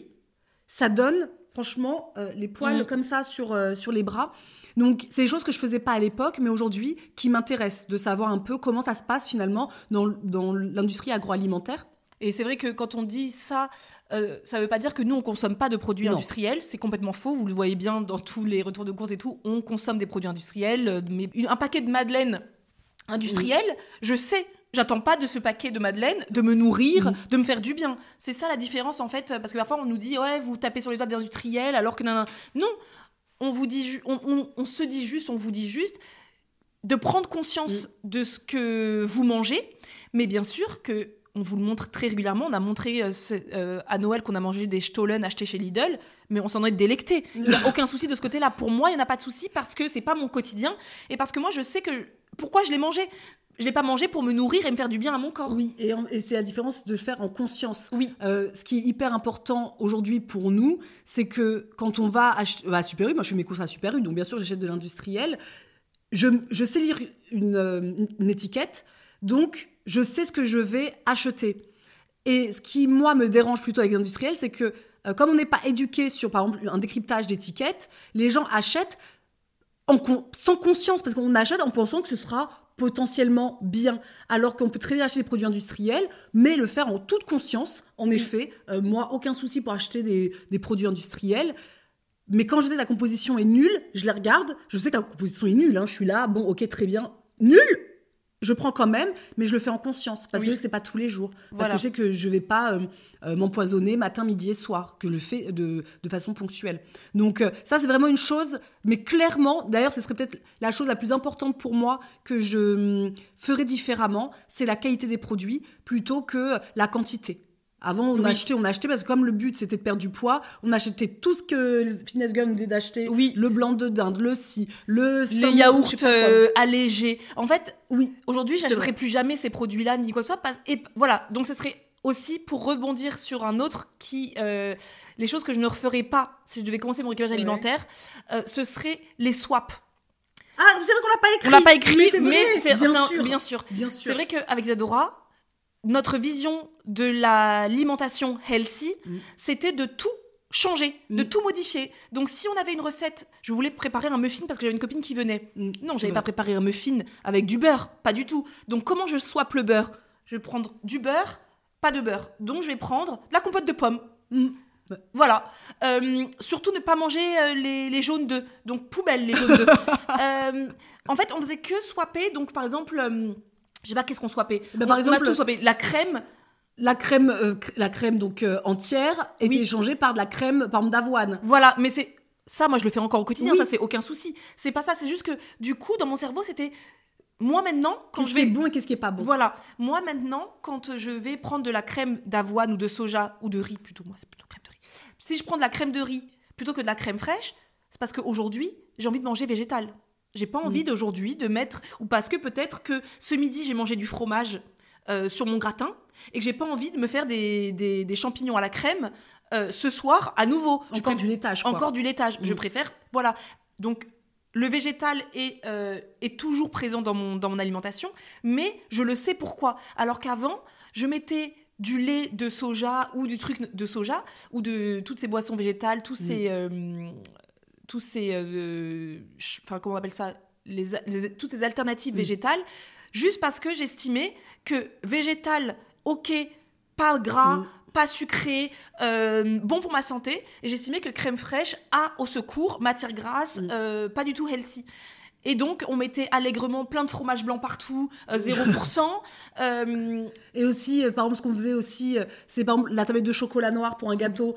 ça donne franchement les poils comme ça sur les bras. Donc, c'est des choses que je ne faisais pas à l'époque, mais aujourd'hui, qui m'intéressent, de savoir un peu comment ça se passe finalement dans l'industrie agroalimentaire. Et c'est vrai que quand on dit ça, ça ne veut pas dire que nous, on ne consomme pas de produits industriels. C'est complètement faux. Vous le voyez bien dans tous les retours de course et tout. On consomme des produits industriels. Mais un paquet de madeleines industrielles, je sais. J'attends pas de ce paquet de madeleines de me nourrir, de me faire du bien. C'est ça la différence, en fait. Parce que parfois, on nous dit « Ouais, vous tapez sur les doigts des industriels alors que... » Non, on vous dit juste de prendre conscience de ce que vous mangez. Mais bien sûr que... On vous le montre très régulièrement. On a montré à Noël qu'on a mangé des Stollen achetés chez Lidl, mais on s'en est délecté. Il n'y a aucun souci de ce côté-là. Pour moi, il n'y en a pas de souci parce que ce n'est pas mon quotidien et parce que moi, je sais pourquoi je l'ai mangé. Je ne l'ai pas mangé pour me nourrir et me faire du bien à mon corps. Oui, et c'est la différence de faire en conscience. Oui. Ce qui est hyper important aujourd'hui pour nous, c'est que quand on va à Super U, moi je fais mes courses à Super U, donc bien sûr j'achète de l'industriel, je sais lire une étiquette, donc je sais ce que je vais acheter. Et ce qui, moi, me dérange plutôt avec l'industriel, c'est que comme on n'est pas éduqué sur, par exemple, un décryptage d'étiquettes, les gens achètent sans conscience, parce qu'on achète en pensant que ce sera potentiellement bien, alors qu'on peut très bien acheter des produits industriels, mais le faire en toute conscience. En effet, moi, aucun souci pour acheter des produits industriels. Mais quand je sais que la composition est nulle, je les regarde, je sais que la composition est nulle, hein, je suis là, bon, ok, très bien, nulle, je prends quand même, mais je le fais en conscience, parce que je sais que c'est pas tous les jours, parce que je sais que je vais pas m'empoisonner matin, midi et soir, que je le fais de façon ponctuelle. Donc ça, c'est vraiment une chose, mais clairement, d'ailleurs, ce serait peut-être la chose la plus importante pour moi que je ferais différemment, c'est la qualité des produits plutôt que la quantité. Avant, on achetait, parce que comme le but, c'était de perdre du poids, on achetait tout ce que les fitness girls nous disaient d'acheter. Oui. Le blanc de dinde, les yaourts allégés. En fait, oui, aujourd'hui, je n'achèterai plus jamais ces produits-là, ni quoi que ce soit. Et voilà, donc ce serait aussi pour rebondir sur un autre qui... les choses que je ne referais pas, si je devais commencer mon récupérage alimentaire, ce serait les swaps. Ah, c'est vrai qu'on ne l'a pas écrit. On ne l'a pas écrit, mais bien sûr. C'est vrai qu'avec Isadora... Notre vision de l'alimentation healthy, c'était de tout changer, de tout modifier. Donc, si on avait une recette, je voulais préparer un muffin parce que j'avais une copine qui venait. Non, je n'avais pas préparé un muffin avec du beurre, pas du tout. Donc, comment je swap le beurre ? Je vais prendre du beurre, pas de beurre. Donc, je vais prendre de la compote de pommes. Voilà. Surtout, ne pas manger les jaunes d'œufs. Donc, poubelle, les jaunes d'œufs. En fait, on faisait que swapper. Donc, par exemple... je sais pas qu'est-ce qu'on swapait. Bah, par exemple, on a tout swappé. La crème donc entière était changée par de la crème par exemple d'avoine. Voilà, mais c'est ça, moi je le fais encore au quotidien, ça c'est aucun souci. C'est pas ça, c'est juste que du coup dans mon cerveau c'était moi maintenant quand qu'est-ce qui est bon et qu'est-ce qui est pas bon. Voilà, moi maintenant quand je vais prendre de la crème d'avoine ou de soja ou de riz plutôt, moi c'est plutôt crème de riz. Si je prends de la crème de riz plutôt que de la crème fraîche, c'est parce qu'aujourd'hui j'ai envie de manger végétal. J'ai pas envie d'aujourd'hui de mettre... Ou parce que peut-être que ce midi, j'ai mangé du fromage sur mon gratin et que j'ai pas envie de me faire des champignons à la crème ce soir à nouveau. Encore du laitage. Je préfère... Voilà. Donc, le végétal est toujours présent dans mon alimentation, mais je le sais pourquoi. Alors qu'avant, je mettais du lait de soja ou du truc de soja ou de toutes ces boissons végétales, tous ces... tous ces comment on appelle ça, toutes les alternatives végétales, juste parce que j'estimais que végétal, ok, pas gras, pas sucré, bon pour ma santé, et j'estimais que crème fraîche a au secours matière grasse, pas du tout healthy. Et donc, on mettait allègrement plein de fromage blanc partout, 0%. Et aussi, par exemple, ce qu'on faisait aussi, c'est par exemple la tablette de chocolat noir pour un gâteau.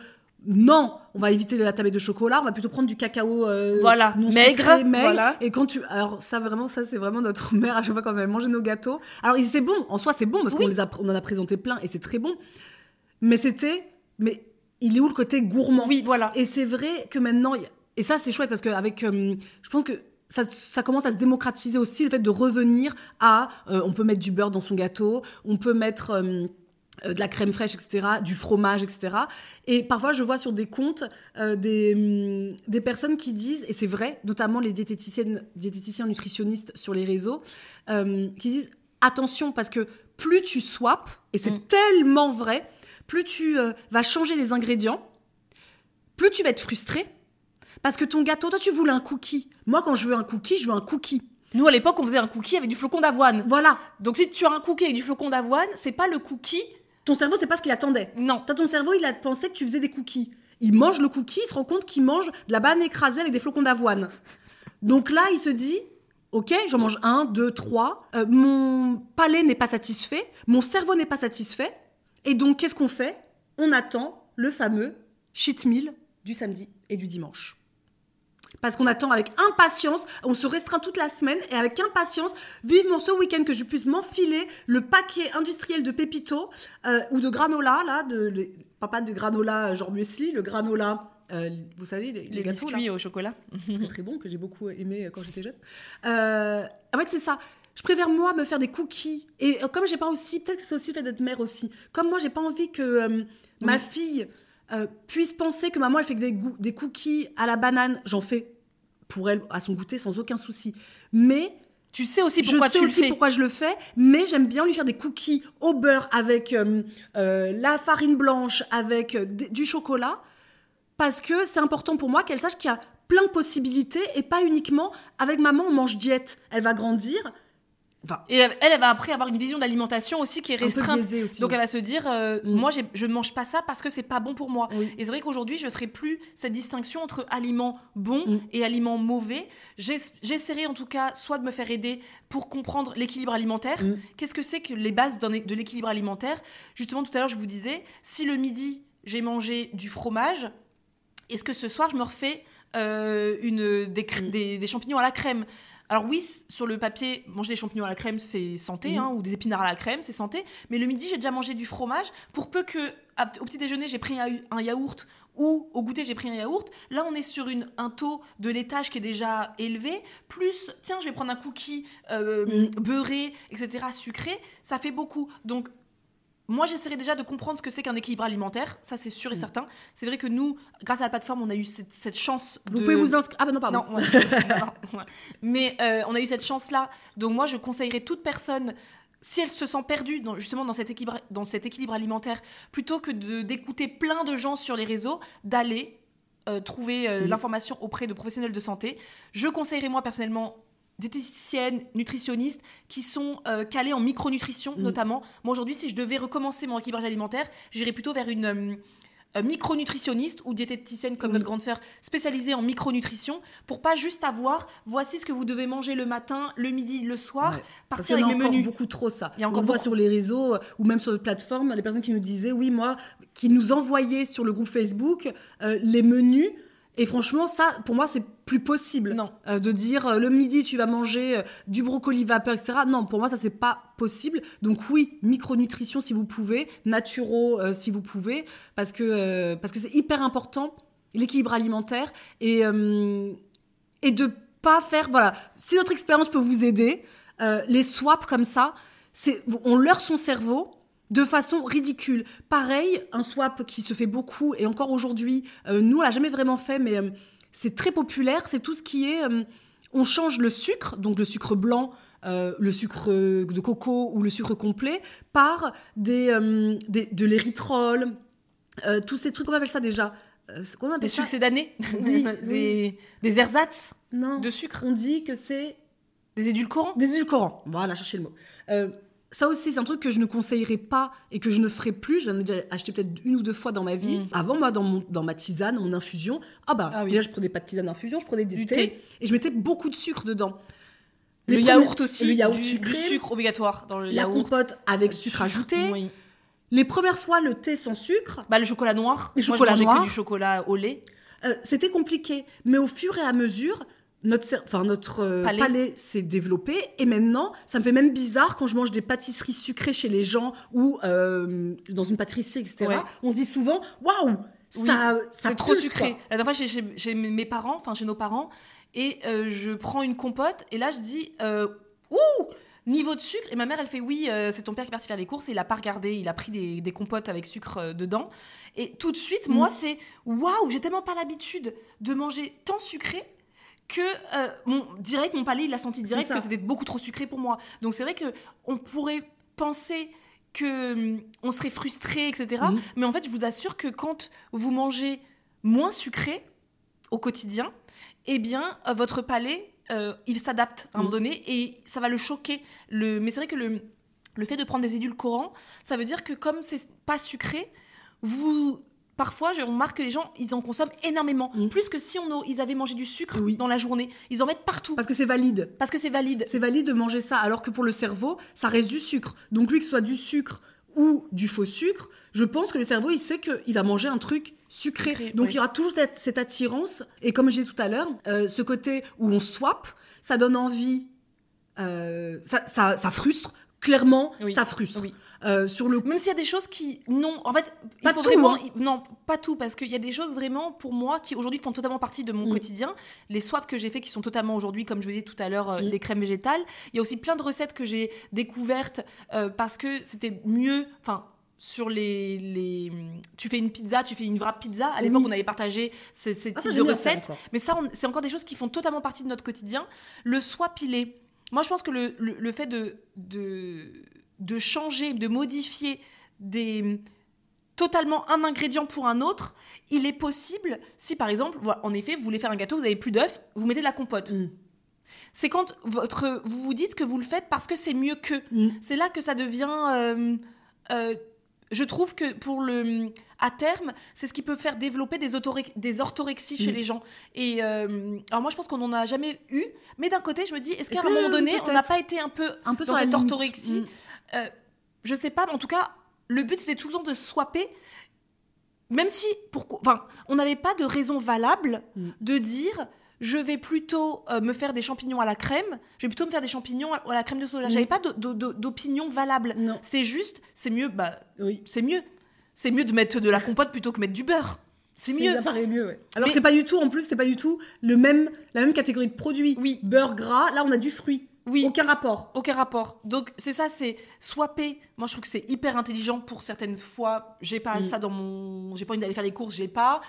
Non, on va éviter la tablette de chocolat, on va plutôt prendre du cacao non sucré, maigre. Voilà. Et quand alors ça c'est vraiment notre mère à chaque fois quand on avait mangé nos gâteaux. Alors c'est bon, en soi c'est bon parce qu'on on en a présenté plein et c'est très bon. Mais il est où le côté gourmand ? Oui, voilà. Et c'est vrai que maintenant et ça c'est chouette parce que je pense que ça commence à se démocratiser aussi le fait de revenir à on peut mettre du beurre dans son gâteau, on peut mettre de la crème fraîche, etc., du fromage, etc. Et parfois, je vois sur des comptes des personnes qui disent, et c'est vrai, notamment les diététiciens nutritionnistes sur les réseaux, qui disent attention, parce que plus tu swaps, et c'est tellement vrai, plus tu vas changer les ingrédients, plus tu vas être frustré, parce que ton gâteau, toi, tu voulais un cookie. Moi, quand je veux un cookie, je veux un cookie. Nous, à l'époque, on faisait un cookie avec du flocon d'avoine. Voilà. Donc, si tu as un cookie avec du flocon d'avoine, c'est pas le cookie... Ton cerveau, c'est pas ce qu'il attendait. Non. Ton cerveau, il a pensé que tu faisais des cookies. Il mange le cookie, il se rend compte qu'il mange de la banane écrasée avec des flocons d'avoine. Donc là, il se dit, ok, j'en mange 1, 2, 3. Mon palais n'est pas satisfait. Mon cerveau n'est pas satisfait. Et donc, qu'est-ce qu'on fait ? On attend le fameux cheat meal du samedi et du dimanche. Parce qu'on attend avec impatience, on se restreint toute la semaine et avec impatience, vivement ce week-end que je puisse m'enfiler le paquet industriel de Pépito ou de granola, pas de granola genre muesli, le granola, vous savez, les gâteaux, biscuits là, au chocolat, très très bon, que j'ai beaucoup aimé quand j'étais jeune. En fait, c'est ça. Je préfère, moi, me faire des cookies. Et comme j'ai pas aussi, peut-être que c'est aussi le fait d'être mère aussi, comme moi, j'ai pas envie que ma fille... puisse penser que maman elle fait que des cookies à la banane, j'en fais pour elle, à son goûter, sans aucun souci. Mais... Tu sais aussi pourquoi tu le fais. Je sais aussi pourquoi je le fais, mais j'aime bien lui faire des cookies au beurre avec la farine blanche, avec du chocolat, parce que c'est important pour moi qu'elle sache qu'il y a plein de possibilités et pas uniquement avec maman on mange diète. Elle va grandir. Enfin, et elle va après avoir une vision d'alimentation aussi qui est restreinte. Aussi, donc elle va se dire, moi je ne mange pas ça parce que c'est pas bon pour moi. Oui. Et c'est vrai qu'aujourd'hui, je ne ferai plus cette distinction entre aliments bons et aliments mauvais. J'essaierai en tout cas soit de me faire aider pour comprendre l'équilibre alimentaire. Qu'est-ce que c'est que les bases de l'équilibre alimentaire ? Justement, tout à l'heure, je vous disais, si le midi, j'ai mangé du fromage, est-ce que ce soir, je me refais des champignons à la crème ? Alors oui, sur le papier, manger des champignons à la crème, c'est santé, ou des épinards à la crème, c'est santé. Mais le midi, j'ai déjà mangé du fromage. Pour peu que, au petit déjeuner, j'ai pris un yaourt ou au goûter, j'ai pris un yaourt. Là, on est sur un taux de laitage qui est déjà élevé. Plus, tiens, je vais prendre un cookie beurré, etc., sucré. Ça fait beaucoup. Donc, moi, j'essaierai déjà de comprendre ce que c'est qu'un équilibre alimentaire. Ça, c'est sûr et certain. C'est vrai que nous, grâce à la plateforme, on a eu cette chance de... Vous pouvez vous inscrire... Ah ben non, pardon. Non, mais on a eu cette chance-là. Donc moi, je conseillerais toute personne, si elle se sent perdue justement dans cet équilibre alimentaire, plutôt que d'écouter plein de gens sur les réseaux, d'aller trouver l'information auprès de professionnels de santé. Je conseillerais, moi, personnellement, diététiciennes, nutritionnistes qui sont calées en micronutrition notamment. Moi aujourd'hui, si je devais recommencer mon équilibrage alimentaire, j'irais plutôt vers une micronutritionniste ou diététicienne comme notre grande sœur spécialisée en micronutrition pour pas juste avoir voici ce que vous devez manger le matin, le midi, le soir, partir avec mes menus. Il y a encore beaucoup trop ça. On voit sur les réseaux ou même sur les plateformes, les personnes qui nous disaient qui nous envoyaient sur le groupe Facebook les menus. Et franchement, ça, pour moi, c'est plus possible. Non. De dire, le midi, tu vas manger du brocoli vapeur, etc. Non, pour moi, ça, c'est pas possible. Donc oui, micronutrition, si vous pouvez, naturaux, si vous pouvez, parce que c'est hyper important, l'équilibre alimentaire, et de pas faire... Voilà, si notre expérience peut vous aider, les swaps comme ça, on leurre son cerveau de façon ridicule. Pareil, un swap qui se fait beaucoup, et encore aujourd'hui, nous, on l'a jamais vraiment fait, mais c'est très populaire, c'est tout ce qui est... on change le sucre, donc le sucre blanc, le sucre de coco ou le sucre complet, par de l'érythrol, tous ces trucs, comment on appelle ça déjà ? Des succédanés ? Des ersatz de sucre. On dit que c'est... Des édulcorants ? Des édulcorants, voilà, cherchez le mot. Ça aussi, c'est un truc que je ne conseillerais pas et que je ne ferais plus. J'en ai déjà acheté peut-être une ou deux fois dans ma vie. Avant, moi, dans ma tisane, mon infusion, déjà, je ne prenais pas de tisane d'infusion, je prenais du thé. Et je mettais beaucoup de sucre dedans. Le yaourt aussi, le yaourt sucré, du sucre obligatoire dans le yaourt. La compote avec sucre ajouté. Oui. Les premières fois, le thé sans sucre. Le chocolat noir. Moi, je mangeais que du chocolat au lait. C'était compliqué. Mais au fur et à mesure... Notre palais s'est développé et maintenant, ça me fait même bizarre quand je mange des pâtisseries sucrées chez les gens ou dans une pâtisserie, etc. Ouais. On se dit souvent, waouh, ça c'est trop sucré. Quoi. La dernière fois, chez nos parents, et je prends une compote et là, je dis, ouh, niveau de sucre. Et ma mère, elle fait, oui, c'est ton père qui est parti faire les courses et il n'a pas regardé, il a pris des compotes avec sucre dedans. Et tout de suite, moi, c'est, waouh, j'ai tellement pas l'habitude de manger tant sucré que mon palais, il a senti direct que c'était beaucoup trop sucré pour moi. Donc c'est vrai qu'on pourrait penser qu'on serait frustré, etc. Mais en fait, je vous assure que quand vous mangez moins sucré au quotidien, eh bien, votre palais, il s'adapte à un moment donné et ça va le choquer. Mais c'est vrai que le fait de prendre des édulcorants, ça veut dire que comme c'est pas sucré, Parfois, on remarque que les gens, ils en consomment énormément. Plus que si ils avaient mangé du sucre dans la journée. Ils en mettent partout. Parce que c'est valide. C'est valide de manger ça. Alors que pour le cerveau, ça reste du sucre. Donc lui, que ce soit du sucre ou du faux sucre, je pense que le cerveau, il sait qu'il va manger un truc sucré. Donc il y aura toujours cette attirance. Et comme je disais tout à l'heure, ce côté où on swap, ça donne envie. Ça frustre. Clairement, ça frustre. Sur le coup. Même s'il y a des choses qui... Non, en fait, pas il faut tout, vraiment... Non, pas tout, parce qu'il y a des choses vraiment, pour moi, qui aujourd'hui font totalement partie de mon quotidien. Les swaps que j'ai fait, qui sont totalement aujourd'hui, comme je vous disais tout à l'heure, les crèmes végétales. Il y a aussi plein de recettes que j'ai découvertes parce que c'était mieux... Enfin, sur les... Tu fais une pizza, tu fais une vraie pizza. À l'époque, on avait partagé ces types de recettes. Mais ça, c'est encore des choses qui font totalement partie de notre quotidien. Le soi pilé. Moi, je pense que le fait de changer, de modifier des... totalement un ingrédient pour un autre, il est possible si, par exemple, en effet, vous voulez faire un gâteau, vous n'avez plus d'œufs, vous mettez de la compote. Mm. C'est quand vous vous dites que vous le faites parce que c'est mieux qu'eux. Mm. C'est là que ça devient... je trouve que à terme, c'est ce qui peut faire développer des orthorexies chez les gens. Et alors moi, je pense qu'on n'en a jamais eu, mais d'un côté, je me dis, est-ce qu'à un moment donné, on n'a pas été un peu dans cette orthorexie? Je ne sais pas, mais en tout cas... Le but, c'était tout le temps de swapper, même si on n'avait pas de raison valable de dire je vais plutôt me faire des champignons à la crème, je vais plutôt me faire des champignons à la crème de soja. J'avais pas d'opinion valable. Non. C'est juste, c'est mieux, c'est mieux. C'est mieux de mettre de la compote plutôt que mettre du beurre. C'est mieux. Ça paraît mieux, ouais. Alors c'est pas du tout, en plus, c'est pas du tout la même catégorie de produits. Oui. Beurre gras, là on a du fruit. Oui. Aucun rapport. Donc, c'est ça, c'est swapper. Moi, je trouve que c'est hyper intelligent pour certaines fois. J'ai pas ça dans mon... J'ai pas envie d'aller faire les courses, j'ai pas.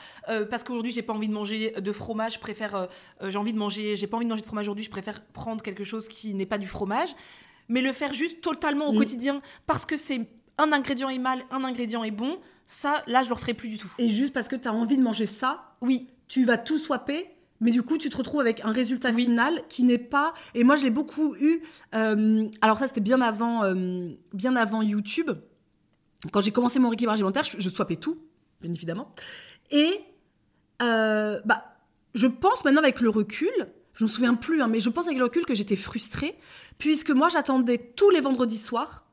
Parce qu'aujourd'hui, j'ai pas envie de manger de fromage. Je préfère... J'ai pas envie de manger de fromage aujourd'hui. Je préfère prendre quelque chose qui n'est pas du fromage. Mais le faire juste totalement au quotidien, parce que c'est un ingrédient est mal, un ingrédient est bon, ça, là, je le referai plus du tout. Et juste parce que t'as envie de manger ça, oui, tu vas tout swapper. Mais du coup, tu te retrouves avec un résultat final qui n'est pas... Et moi, je l'ai beaucoup eu... alors ça, c'était bien avant YouTube. Quand j'ai commencé mon rééquilibrage alimentaire, je swappais tout, bien évidemment. Et je pense maintenant avec le recul... Je ne me souviens plus, mais je pense avec le recul que j'étais frustrée, puisque moi, j'attendais tous les vendredis soirs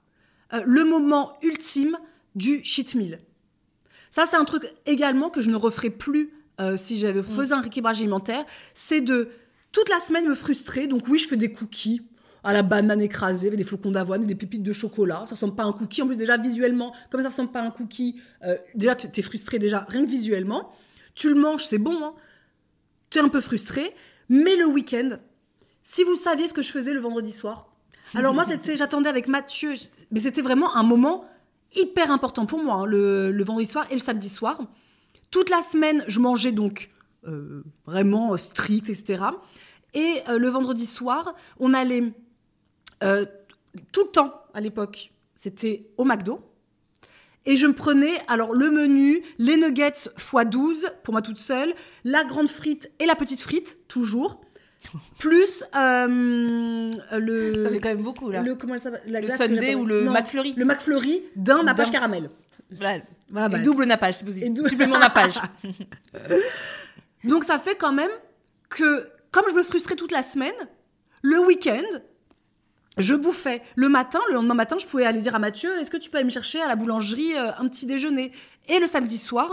le moment ultime du cheat meal. Ça, c'est un truc également que je ne referai plus... si j'avais faisais un rééquilibrage alimentaire, c'est de toute la semaine me frustrer. Donc oui, je fais des cookies à la banane écrasée avec des flocons d'avoine et des pépites de chocolat. Ça ressemble pas à un cookie. En plus, déjà visuellement, comme ça ressemble pas à un cookie, déjà t'es frustré déjà rien que visuellement. Tu le manges, c'est bon, hein. T'es un peu frustré. Mais le week-end, si vous saviez ce que je faisais le vendredi soir, alors moi j'attendais avec Mathieu, mais c'était vraiment un moment hyper important pour moi, hein, le vendredi soir et le samedi soir. Toute la semaine, je mangeais donc vraiment strict, etc. Et le vendredi soir, on allait tout le temps, à l'époque, c'était au McDo. Et je me prenais alors le menu, les nuggets x12 pour moi toute seule, la grande frite et la petite frite, toujours. Plus le... Ça fait quand même beaucoup, là. Le sundae ou le McFlurry. Le McFlurry d'un nappage caramel. Voilà, et double nappage, c'est possible. Supplément nappage. Donc ça fait quand même que, comme je me frustrais toute la semaine, le week-end, je bouffais. Le lendemain matin, je pouvais aller dire à Mathieu, est-ce que tu peux aller me chercher à la boulangerie un petit déjeuner? Et le samedi soir,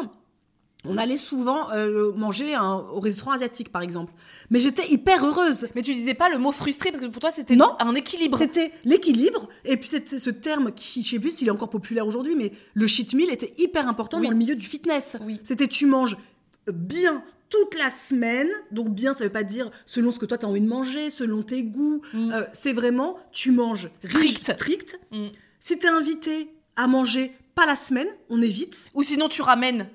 on allait souvent manger au restaurant asiatique, par exemple. Mais j'étais hyper heureuse. Mais tu disais pas le mot frustré, parce que pour toi, c'était un équilibre. C'était l'équilibre. Et puis, c'était ce terme qui, je sais plus s'il est encore populaire aujourd'hui, mais le cheat meal était hyper important dans le milieu du fitness. Oui. C'était tu manges bien toute la semaine. Donc bien, ça veut pas dire selon ce que toi, tu as envie de manger, selon tes goûts. C'est vraiment, tu manges strict. Si tu es invité à manger pas la semaine, on évite. Ou sinon, tu ramènes...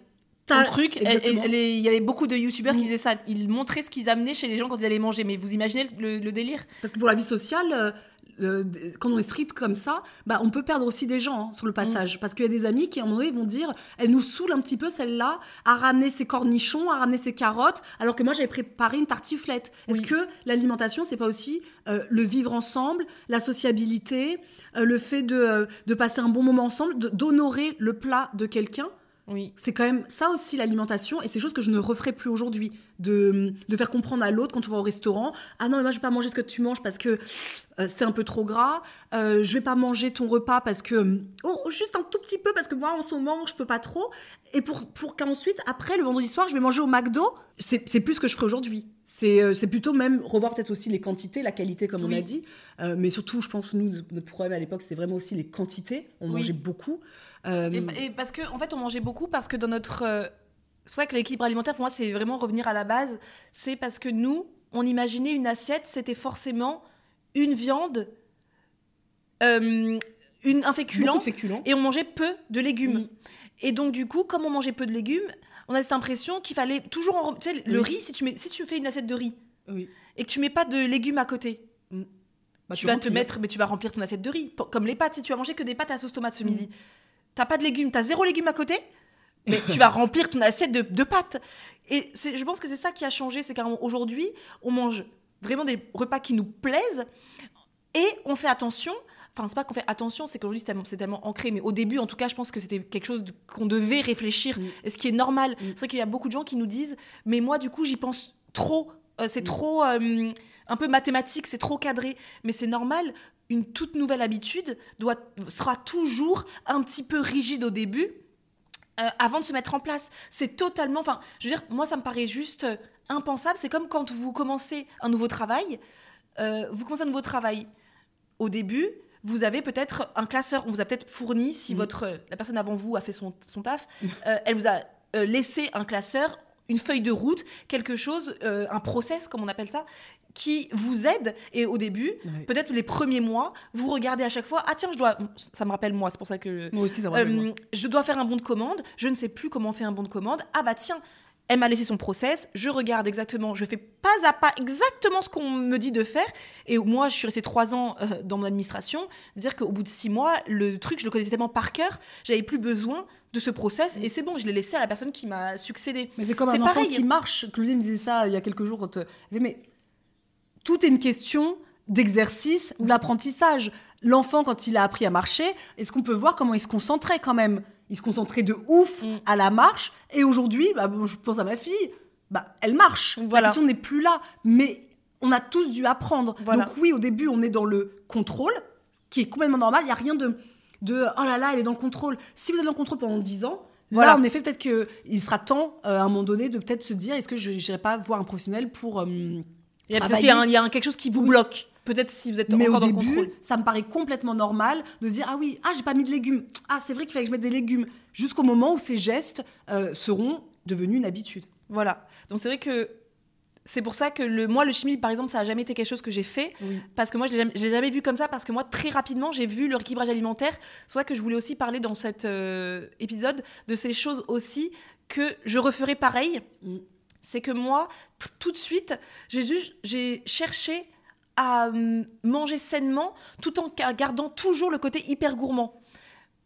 Ton truc, il y avait beaucoup de youtubeurs qui faisaient ça. Ils montraient ce qu'ils amenaient chez les gens quand ils allaient manger. Mais vous imaginez le délire? Parce que pour la vie sociale, quand on est strict comme ça, on peut perdre aussi des gens, hein, sur le passage. Parce qu'il y a des amis qui, à un moment donné, vont dire « Elle nous saoule un petit peu, celle-là, à ramener ses cornichons, à ramener ses carottes, alors que moi, j'avais préparé une tartiflette. » Est-ce que l'alimentation, c'est pas aussi le vivre ensemble, la sociabilité, le fait de passer un bon moment ensemble, d'honorer le plat de quelqu'un? Oui. C'est quand même ça aussi l'alimentation, et c'est chose que je ne referai plus aujourd'hui, de faire comprendre à l'autre quand on va au restaurant, ah non mais moi je vais pas manger ce que tu manges parce que c'est un peu trop gras, je vais pas manger ton repas parce que juste un tout petit peu parce que moi en ce moment je peux pas trop, et pour qu'ensuite après le vendredi soir je vais manger au McDo. C'est plus ce que je ferai aujourd'hui, c'est plutôt même revoir peut-être aussi les quantités, la qualité comme on a dit, mais surtout je pense nous notre problème à l'époque c'était vraiment aussi les quantités, on mangeait beaucoup. Et parce que en fait on mangeait beaucoup parce que dans notre c'est pour ça que l'équilibre alimentaire pour moi c'est vraiment revenir à la base, c'est parce que nous on imaginait une assiette, c'était forcément une viande un féculent, et on mangeait peu de légumes. Mmh. Et donc, du coup, comme on mangeait peu de légumes, on a cette impression qu'il fallait toujours... Tu sais, le riz, si tu fais une assiette de riz et que tu mets pas de légumes à côté... Mmh. Bah, tu vas remplir ton assiette de riz. Comme les pâtes, si tu as mangé que des pâtes à la sauce tomate ce midi, t'as pas de légumes, t'as zéro légumes à côté, mais tu vas remplir ton assiette de pâtes. Et je pense que c'est ça qui a changé, c'est qu'aujourd'hui, on mange vraiment des repas qui nous plaisent et on fait attention. Enfin, c'est pas qu'on fait attention, c'est qu'aujourd'hui c'est tellement ancré, mais au début en tout cas je pense que c'était quelque chose qu'on devait réfléchir, et ce qui est normal. C'est vrai qu'il y a beaucoup de gens qui nous disent mais moi du coup j'y pense trop. C'est trop un peu mathématique, c'est trop cadré, mais c'est normal. Une toute nouvelle habitude sera toujours un petit peu rigide au début, avant de se mettre en place. C'est totalement, enfin, je veux dire, moi ça me paraît juste impensable. C'est comme quand vous commencez un nouveau travail. Au début, vous avez peut-être un classeur. On vous a peut-être fourni, si la personne avant vous a fait son taf, elle vous a laissé un classeur, une feuille de route, quelque chose, un process, comme on appelle ça, qui vous aide. Et au début, peut-être les premiers mois, vous regardez à chaque fois, ah tiens, ça me rappelle moi, c'est pour ça que... Moi aussi, ça me rappelle moi. Je dois faire un bon de commande, je ne sais plus comment on fait un bon de commande. Ah bah tiens, elle m'a laissé son process, je regarde exactement, je fais pas à pas exactement ce qu'on me dit de faire. Et moi, je suis restée 3 ans dans mon administration, c'est-à-dire qu'au bout de 6 mois, le truc, je le connaissais tellement par cœur, j'avais plus besoin de ce process, et c'est bon, je l'ai laissé à la personne qui m'a succédé. Mais c'est comme un enfant qui marche. Claudie me disait ça il y a quelques jours. Mais tout est une question d'exercice, d'apprentissage. L'enfant, quand il a appris à marcher, est-ce qu'on peut voir comment il se concentrait quand même ? Il se concentrait de ouf à la marche. Et aujourd'hui, je pense à ma fille, elle marche. Voilà. La question n'est plus là. Mais on a tous dû apprendre. Voilà. Donc oui, au début, on est dans le contrôle, qui est complètement normal. Il n'y a rien de « oh là là, elle est dans le contrôle ». Si vous êtes dans le contrôle pendant 10 ans, là, en effet, peut-être qu'il sera temps, à un moment donné, de peut-être se dire « est-ce que je n'irai pas voir un professionnel pour travailler ?» Il y a quelque chose qui vous bloque. Peut-être si vous êtes encore dans le contrôle. Mais au début, ça me paraît complètement normal de dire « ah oui, j'ai pas mis de légumes. Ah, c'est vrai qu'il fallait que je mette des légumes. » Jusqu'au moment où ces gestes seront devenus une habitude. Voilà. Donc c'est vrai que c'est pour ça que moi, le chimie, par exemple, ça n'a jamais été quelque chose que j'ai fait. Oui. Parce que moi, je ne l'ai jamais vu comme ça. Parce que moi, très rapidement, j'ai vu le rééquilibrage alimentaire. C'est pour ça que je voulais aussi parler dans cet épisode de ces choses aussi que je referais pareil. C'est que moi, tout de suite, j'ai cherché à manger sainement tout en gardant toujours le côté hyper gourmand.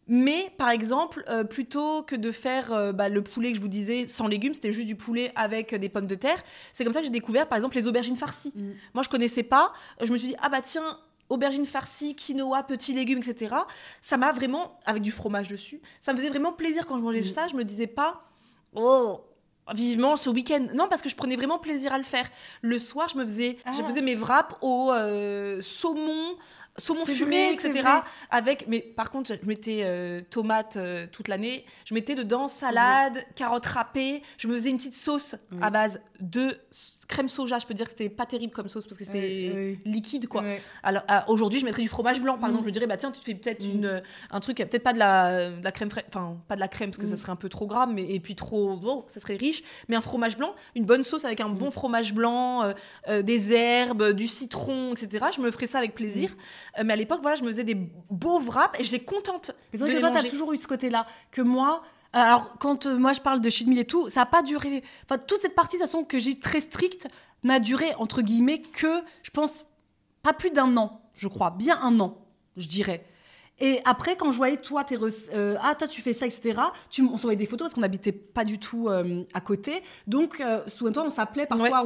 Mais, par exemple, plutôt que de faire le poulet que je vous disais sans légumes, c'était juste du poulet avec des pommes de terre. C'est comme ça que j'ai découvert, par exemple, les aubergines farcies. Moi, je connaissais pas. Je me suis dit, ah bah tiens, aubergines farcies, quinoa, petits légumes, etc. Ça m'a vraiment, avec du fromage dessus, ça me faisait vraiment plaisir quand je mangeais ça. Je me disais pas, oh, vivement ce week-end. Non, parce que je prenais vraiment plaisir à le faire. Le soir, je faisais mes wraps au saumon fumé, etc. Mais par contre, je mettais tomates toute l'année. Je mettais dedans salade, carottes râpées. Je me faisais une petite sauce à base de crème soja. Je peux dire que c'était pas terrible comme sauce parce que c'était liquide, quoi. Oui. Alors aujourd'hui, je mettrais du fromage blanc, par exemple. Je dirais, tiens, tu te fais peut-être un truc, peut-être pas de la crème fraîche, enfin pas de la crème parce que ça serait un peu trop gras, mais et puis trop, ça serait riche. Mais un fromage blanc, une bonne sauce avec un bon fromage blanc, des herbes, du citron, etc. Je me ferais ça avec plaisir. Mais à l'époque, je me faisais des beaux wraps et je les contente. Mais c'est vrai que toi, t'as toujours eu ce côté-là. Que moi, alors quand moi je parle de cheat meal et tout, ça n'a pas duré. Enfin, toute cette partie, de toute façon, que j'ai très stricte, n'a duré, entre guillemets, que je pense pas plus d'1 an, je crois. Bien 1 an, je dirais. Et après, quand je voyais toi, toi tu fais ça, etc. On s'envoyait des photos parce qu'on n'habitait pas du tout à côté. Donc, souvent on s'appelait parfois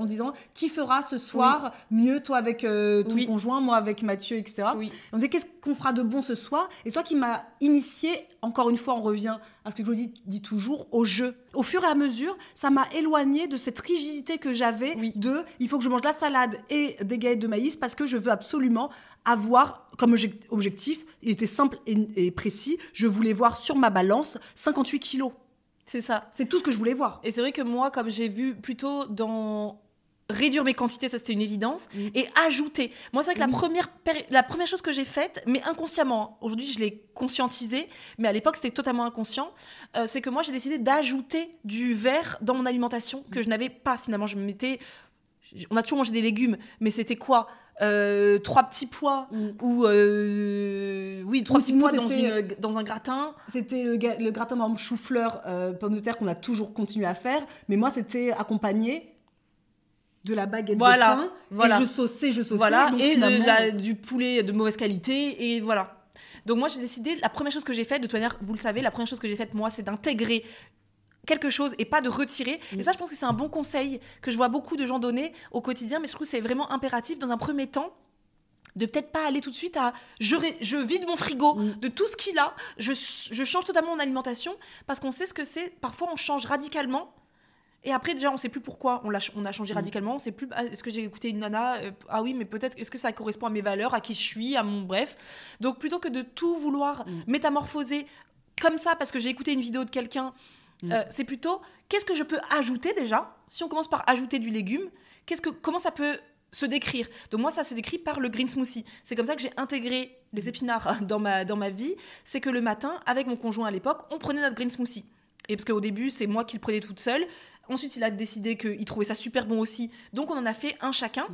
en disant qui fera ce soir mieux, toi avec ton conjoint, moi avec Mathieu, etc. Oui. On disait qu'est-ce qu'on fera de bon ce soir. Et toi qui m'as initiée, encore une fois, on revient à ce que Claudie dit toujours, au jeu. Au fur et à mesure, ça m'a éloignée de cette rigidité que j'avais de il faut que je mange la salade et des galettes de maïs parce que je veux absolument avoir comme objectif, il était simple et précis, je voulais voir sur ma balance 58 kilos. C'est ça. C'est tout ce que je voulais voir. Et c'est vrai que moi, comme j'ai vu plutôt dans réduire mes quantités, ça c'était une évidence, et ajouter. Moi, c'est vrai que la première chose que j'ai faite, mais inconsciemment, aujourd'hui je l'ai conscientisée, mais à l'époque c'était totalement inconscient, c'est que moi j'ai décidé d'ajouter du vert dans mon alimentation que je n'avais pas finalement. Je me mettais on a toujours mangé des légumes, mais c'était quoi, trois petits pois ou oui, trois petits pois dans un gratin. C'était le gratin par exemple, chou-fleur, pommes de terre qu'on a toujours continué à faire, mais moi c'était accompagné de la baguette de pain, voilà. Et je sauçais, voilà. Donc, et du poulet de mauvaise qualité, et voilà. Donc moi j'ai décidé, la première chose que j'ai faite, de toute manière vous le savez, la première chose que j'ai faite moi, c'est d'intégrer quelque chose et pas de retirer. Et ça, je pense que c'est un bon conseil que je vois beaucoup de gens donner au quotidien, mais je trouve que c'est vraiment impératif dans un premier temps de peut-être pas aller tout de suite à je vide mon frigo de tout ce qu'il a, je change totalement mon alimentation, parce qu'on sait ce que c'est. Parfois on change radicalement et après déjà on sait plus pourquoi on a changé radicalement, on sait plus, est-ce que j'ai écouté une nana, ah oui mais peut-être, est-ce que ça correspond à mes valeurs, à qui je suis, à mon bref. Donc plutôt que de tout vouloir métamorphoser comme ça parce que j'ai écouté une vidéo de quelqu'un, c'est plutôt qu'est-ce que je peux ajouter déjà. Si on commence par ajouter du légume, comment ça peut se décrire. Donc moi ça s'est décrit par le green smoothie. C'est comme ça que j'ai intégré les épinards dans ma vie. C'est que le matin, avec mon conjoint à l'époque, on prenait notre green smoothie. Et parce qu'au début c'est moi qui le prenais toute seule. Ensuite il a décidé qu'il trouvait ça super bon aussi. Donc on en a fait un chacun.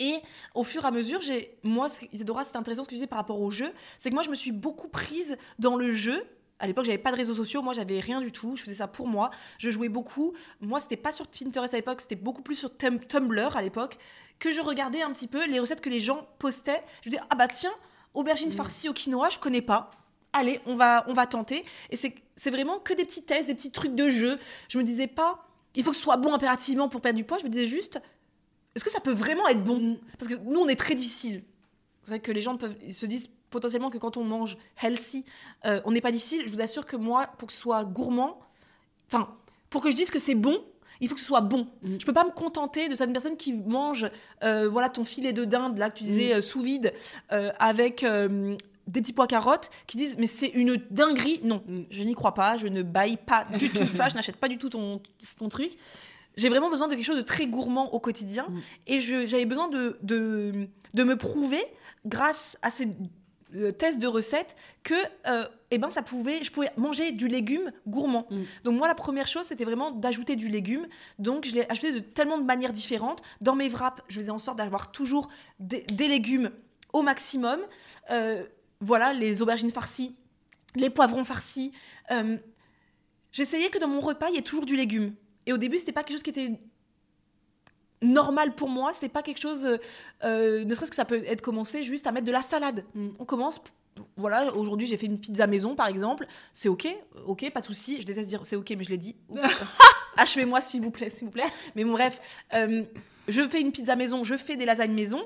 Et au fur et à mesure, moi, Isadora, c'est intéressant ce que tu disais par rapport au jeu. C'est que moi je me suis beaucoup prise dans le jeu. À l'époque, j'avais pas de réseaux sociaux, moi j'avais rien du tout, je faisais ça pour moi, je jouais beaucoup. Moi, c'était pas sur Pinterest à l'époque, c'était beaucoup plus sur Tumblr à l'époque, que je regardais un petit peu les recettes que les gens postaient. Je me disais, ah bah tiens, aubergine farcie au quinoa, je connais pas. Allez, on va tenter. Et c'est vraiment que des petits tests, des petits trucs de jeu. Je me disais pas, il faut que ce soit bon impérativement pour perdre du poids, je me disais juste, est-ce que ça peut vraiment être bon ? Parce que nous, on est très difficile. C'est vrai que les gens ils se disent potentiellement que quand on mange healthy, on n'est pas difficile. Je vous assure que moi, pour que ce soit gourmand, enfin, pour que je dise que c'est bon, il faut que ce soit bon. Je peux pas me contenter de certaines personnes qui mangent, voilà, ton filet de dinde là que tu disais sous vide avec des petits pois carottes, qui disent mais c'est une dinguerie. Non, je n'y crois pas, je ne baille pas du tout ça, je n'achète pas du tout ton truc. J'ai vraiment besoin de quelque chose de très gourmand au quotidien, et j'avais besoin de me prouver grâce à ces tests de recettes que je pouvais manger du légume gourmand. Donc moi la première chose c'était vraiment d'ajouter du légume, donc je l'ai ajouté de tellement de manières différentes. Dans mes wraps, je faisais en sorte d'avoir toujours des légumes au maximum, voilà, les aubergines farcies, les poivrons farcis, j'essayais que dans mon repas il y ait toujours du légume. Et au début c'était pas quelque chose qui était normal pour moi, c'était pas quelque chose, ne serait-ce que ça peut être commencé juste à mettre de la salade. On commence, voilà, aujourd'hui j'ai fait une pizza maison par exemple, c'est ok, pas de souci. Je déteste dire c'est ok, mais je l'ai dit. Achevez-moi s'il vous plaît. Mais bon, bref, je fais une pizza maison, je fais des lasagnes maison,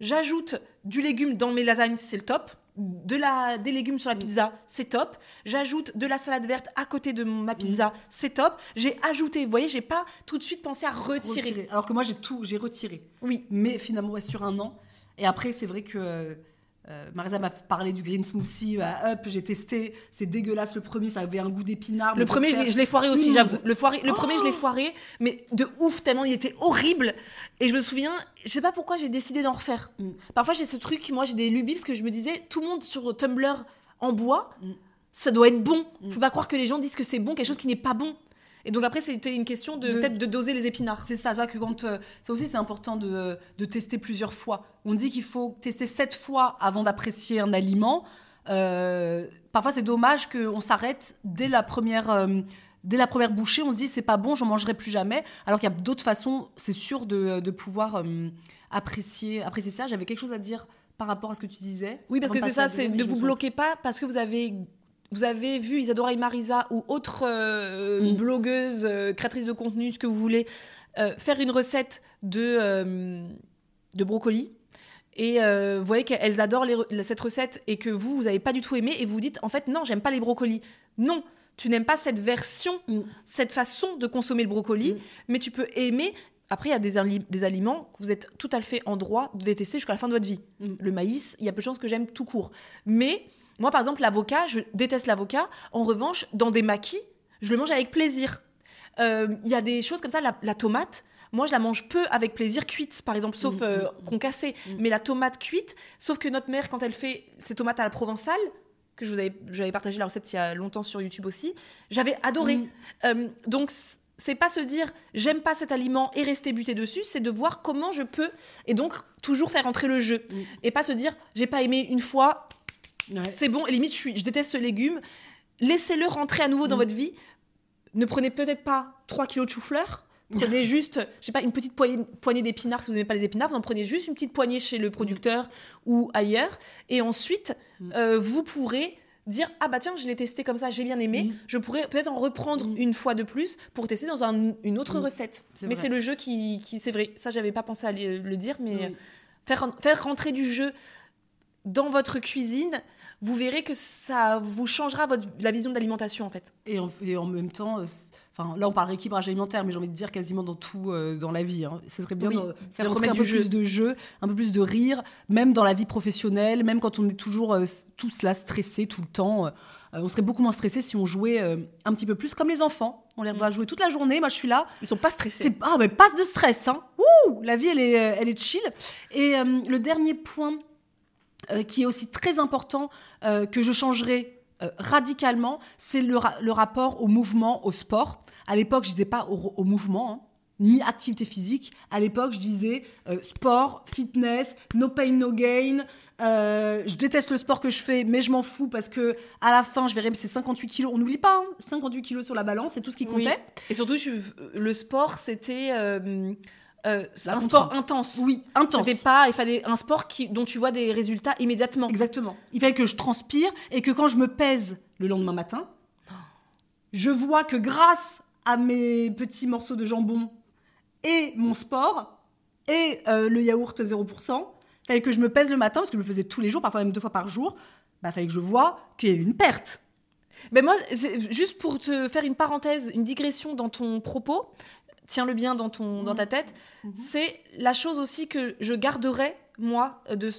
j'ajoute du légume dans mes lasagnes, c'est le top. Des légumes sur la pizza, c'est top. J'ajoute de la salade verte à côté de ma pizza, c'est top. J'ai ajouté, vous voyez, j'ai pas tout de suite pensé à retirer. Alors que moi, j'ai retiré. Oui. Mais finalement, ouais, sur un an. Et après, c'est vrai que Marisa m'a parlé du green smoothie, j'ai testé, c'est dégueulasse. Le premier, ça avait un goût d'épinard. Le premier, je l'ai foiré aussi, j'avoue. Le premier, je l'ai foiré, mais de ouf, tellement il était horrible. Et je me souviens, je sais pas pourquoi j'ai décidé d'en refaire. Parfois, j'ai ce truc, moi, j'ai des lubies, parce que je me disais, tout le monde sur Tumblr en boit, ça doit être bon. Faut pas croire que les gens disent que c'est bon, quelque chose qui n'est pas bon. Et donc après, c'était une question peut-être de doser les épinards. C'est ça, que quand ça aussi c'est important de tester plusieurs fois. On dit qu'il faut tester 7 fois avant d'apprécier un aliment. Parfois c'est dommage qu'on s'arrête dès la première bouchée. On se dit c'est pas bon, j'en mangerai plus jamais. Alors qu'il y a d'autres façons, c'est sûr, de pouvoir apprécier ça. J'avais quelque chose à dire par rapport à ce que tu disais. Oui, parce que c'est ça, c'est ne vous bloquez pas parce que vous avez vu Isadora et Marisa ou autres blogueuses, créatrices de contenu, ce que vous voulez, faire une recette de brocoli. Et vous voyez qu'elles adorent cette recette et que vous n'avez pas du tout aimé. Et vous vous dites, en fait, non, j'aime pas les brocolis. Non, tu n'aimes pas cette version, cette façon de consommer le brocoli, mais tu peux aimer... Après, il y a des aliments que vous êtes tout à fait en droit de détester jusqu'à la fin de votre vie. Le maïs, il y a peu de chances que j'aime tout court. Mais... Moi, par exemple, l'avocat, je déteste l'avocat. En revanche, dans des maquis, je le mange avec plaisir. Y a des choses comme ça. La tomate, moi, je la mange peu avec plaisir cuite, par exemple, sauf concassée. Mais la tomate cuite, sauf que notre mère, quand elle fait ses tomates à la provençale, que j'avais partagé la recette il y a longtemps sur YouTube aussi, j'avais adoré. Donc, c'est pas se dire j'aime pas cet aliment et rester buté dessus, c'est de voir comment je peux, et donc toujours faire entrer le jeu, oui. Et pas se dire j'ai pas aimé une fois, ouais. C'est bon, et limite je déteste ce légume, laissez-le rentrer à nouveau dans votre vie. Ne prenez peut-être pas 3 kilos de chou-fleur, prenez juste, je sais pas, une petite poignée d'épinards. Si vous n'aimez pas les épinards, vous en prenez juste une petite poignée chez le producteur ou ailleurs, et ensuite vous pourrez dire ah bah tiens, je l'ai testé comme ça, j'ai bien aimé, je pourrais peut-être en reprendre une fois de plus pour tester dans une autre recette. C'est mais vrai. C'est le jeu qui c'est vrai, ça j'avais pas pensé à le dire, mais faire rentrer du jeu dans votre cuisine, vous verrez que ça vous changera la vision de l'alimentation en fait. Et en même temps, enfin là on parle d'équilibrage alimentaire, mais j'ai envie de dire quasiment dans tout dans la vie. Hein. Ce serait bien de faire de remettre un peu plus de jeu, un peu plus de rire, même dans la vie professionnelle, même quand on est toujours tous là stressés tout le temps. On serait beaucoup moins stressés si on jouait un petit peu plus comme les enfants. On les doit jouer toute la journée. Moi, je suis là. Ils sont pas stressés. Ah mais pas de stress. Hein. Ouh, la vie elle est chill. Et le dernier point. Qui est aussi très important, que je changerai radicalement, c'est le rapport au mouvement, au sport. À l'époque, je disais pas au mouvement, hein, ni activité physique. À l'époque, je disais sport, fitness, no pain, no gain. Je déteste le sport que je fais, mais je m'en fous parce qu'à la fin, je verrai, c'est 58 kilos. On n'oublie pas, hein, 58 kilos sur la balance, c'est tout ce qui comptait. Oui. Et surtout, le sport, c'était... un sport intense. Oui, intense. C'était pas, il fallait un sport dont tu vois des résultats immédiatement. Exactement. Il fallait que je transpire et que quand je me pèse le lendemain matin, je vois que grâce à mes petits morceaux de jambon et mon sport et le yaourt 0%, il fallait que je me pèse le matin, parce que je me pesais tous les jours, parfois même 2 fois par jour, il fallait que je vois qu'il y avait une perte. Mais moi, juste pour te faire une parenthèse, une digression dans ton propos, tiens-le bien dans ta tête, c'est la chose aussi que je garderai, moi, de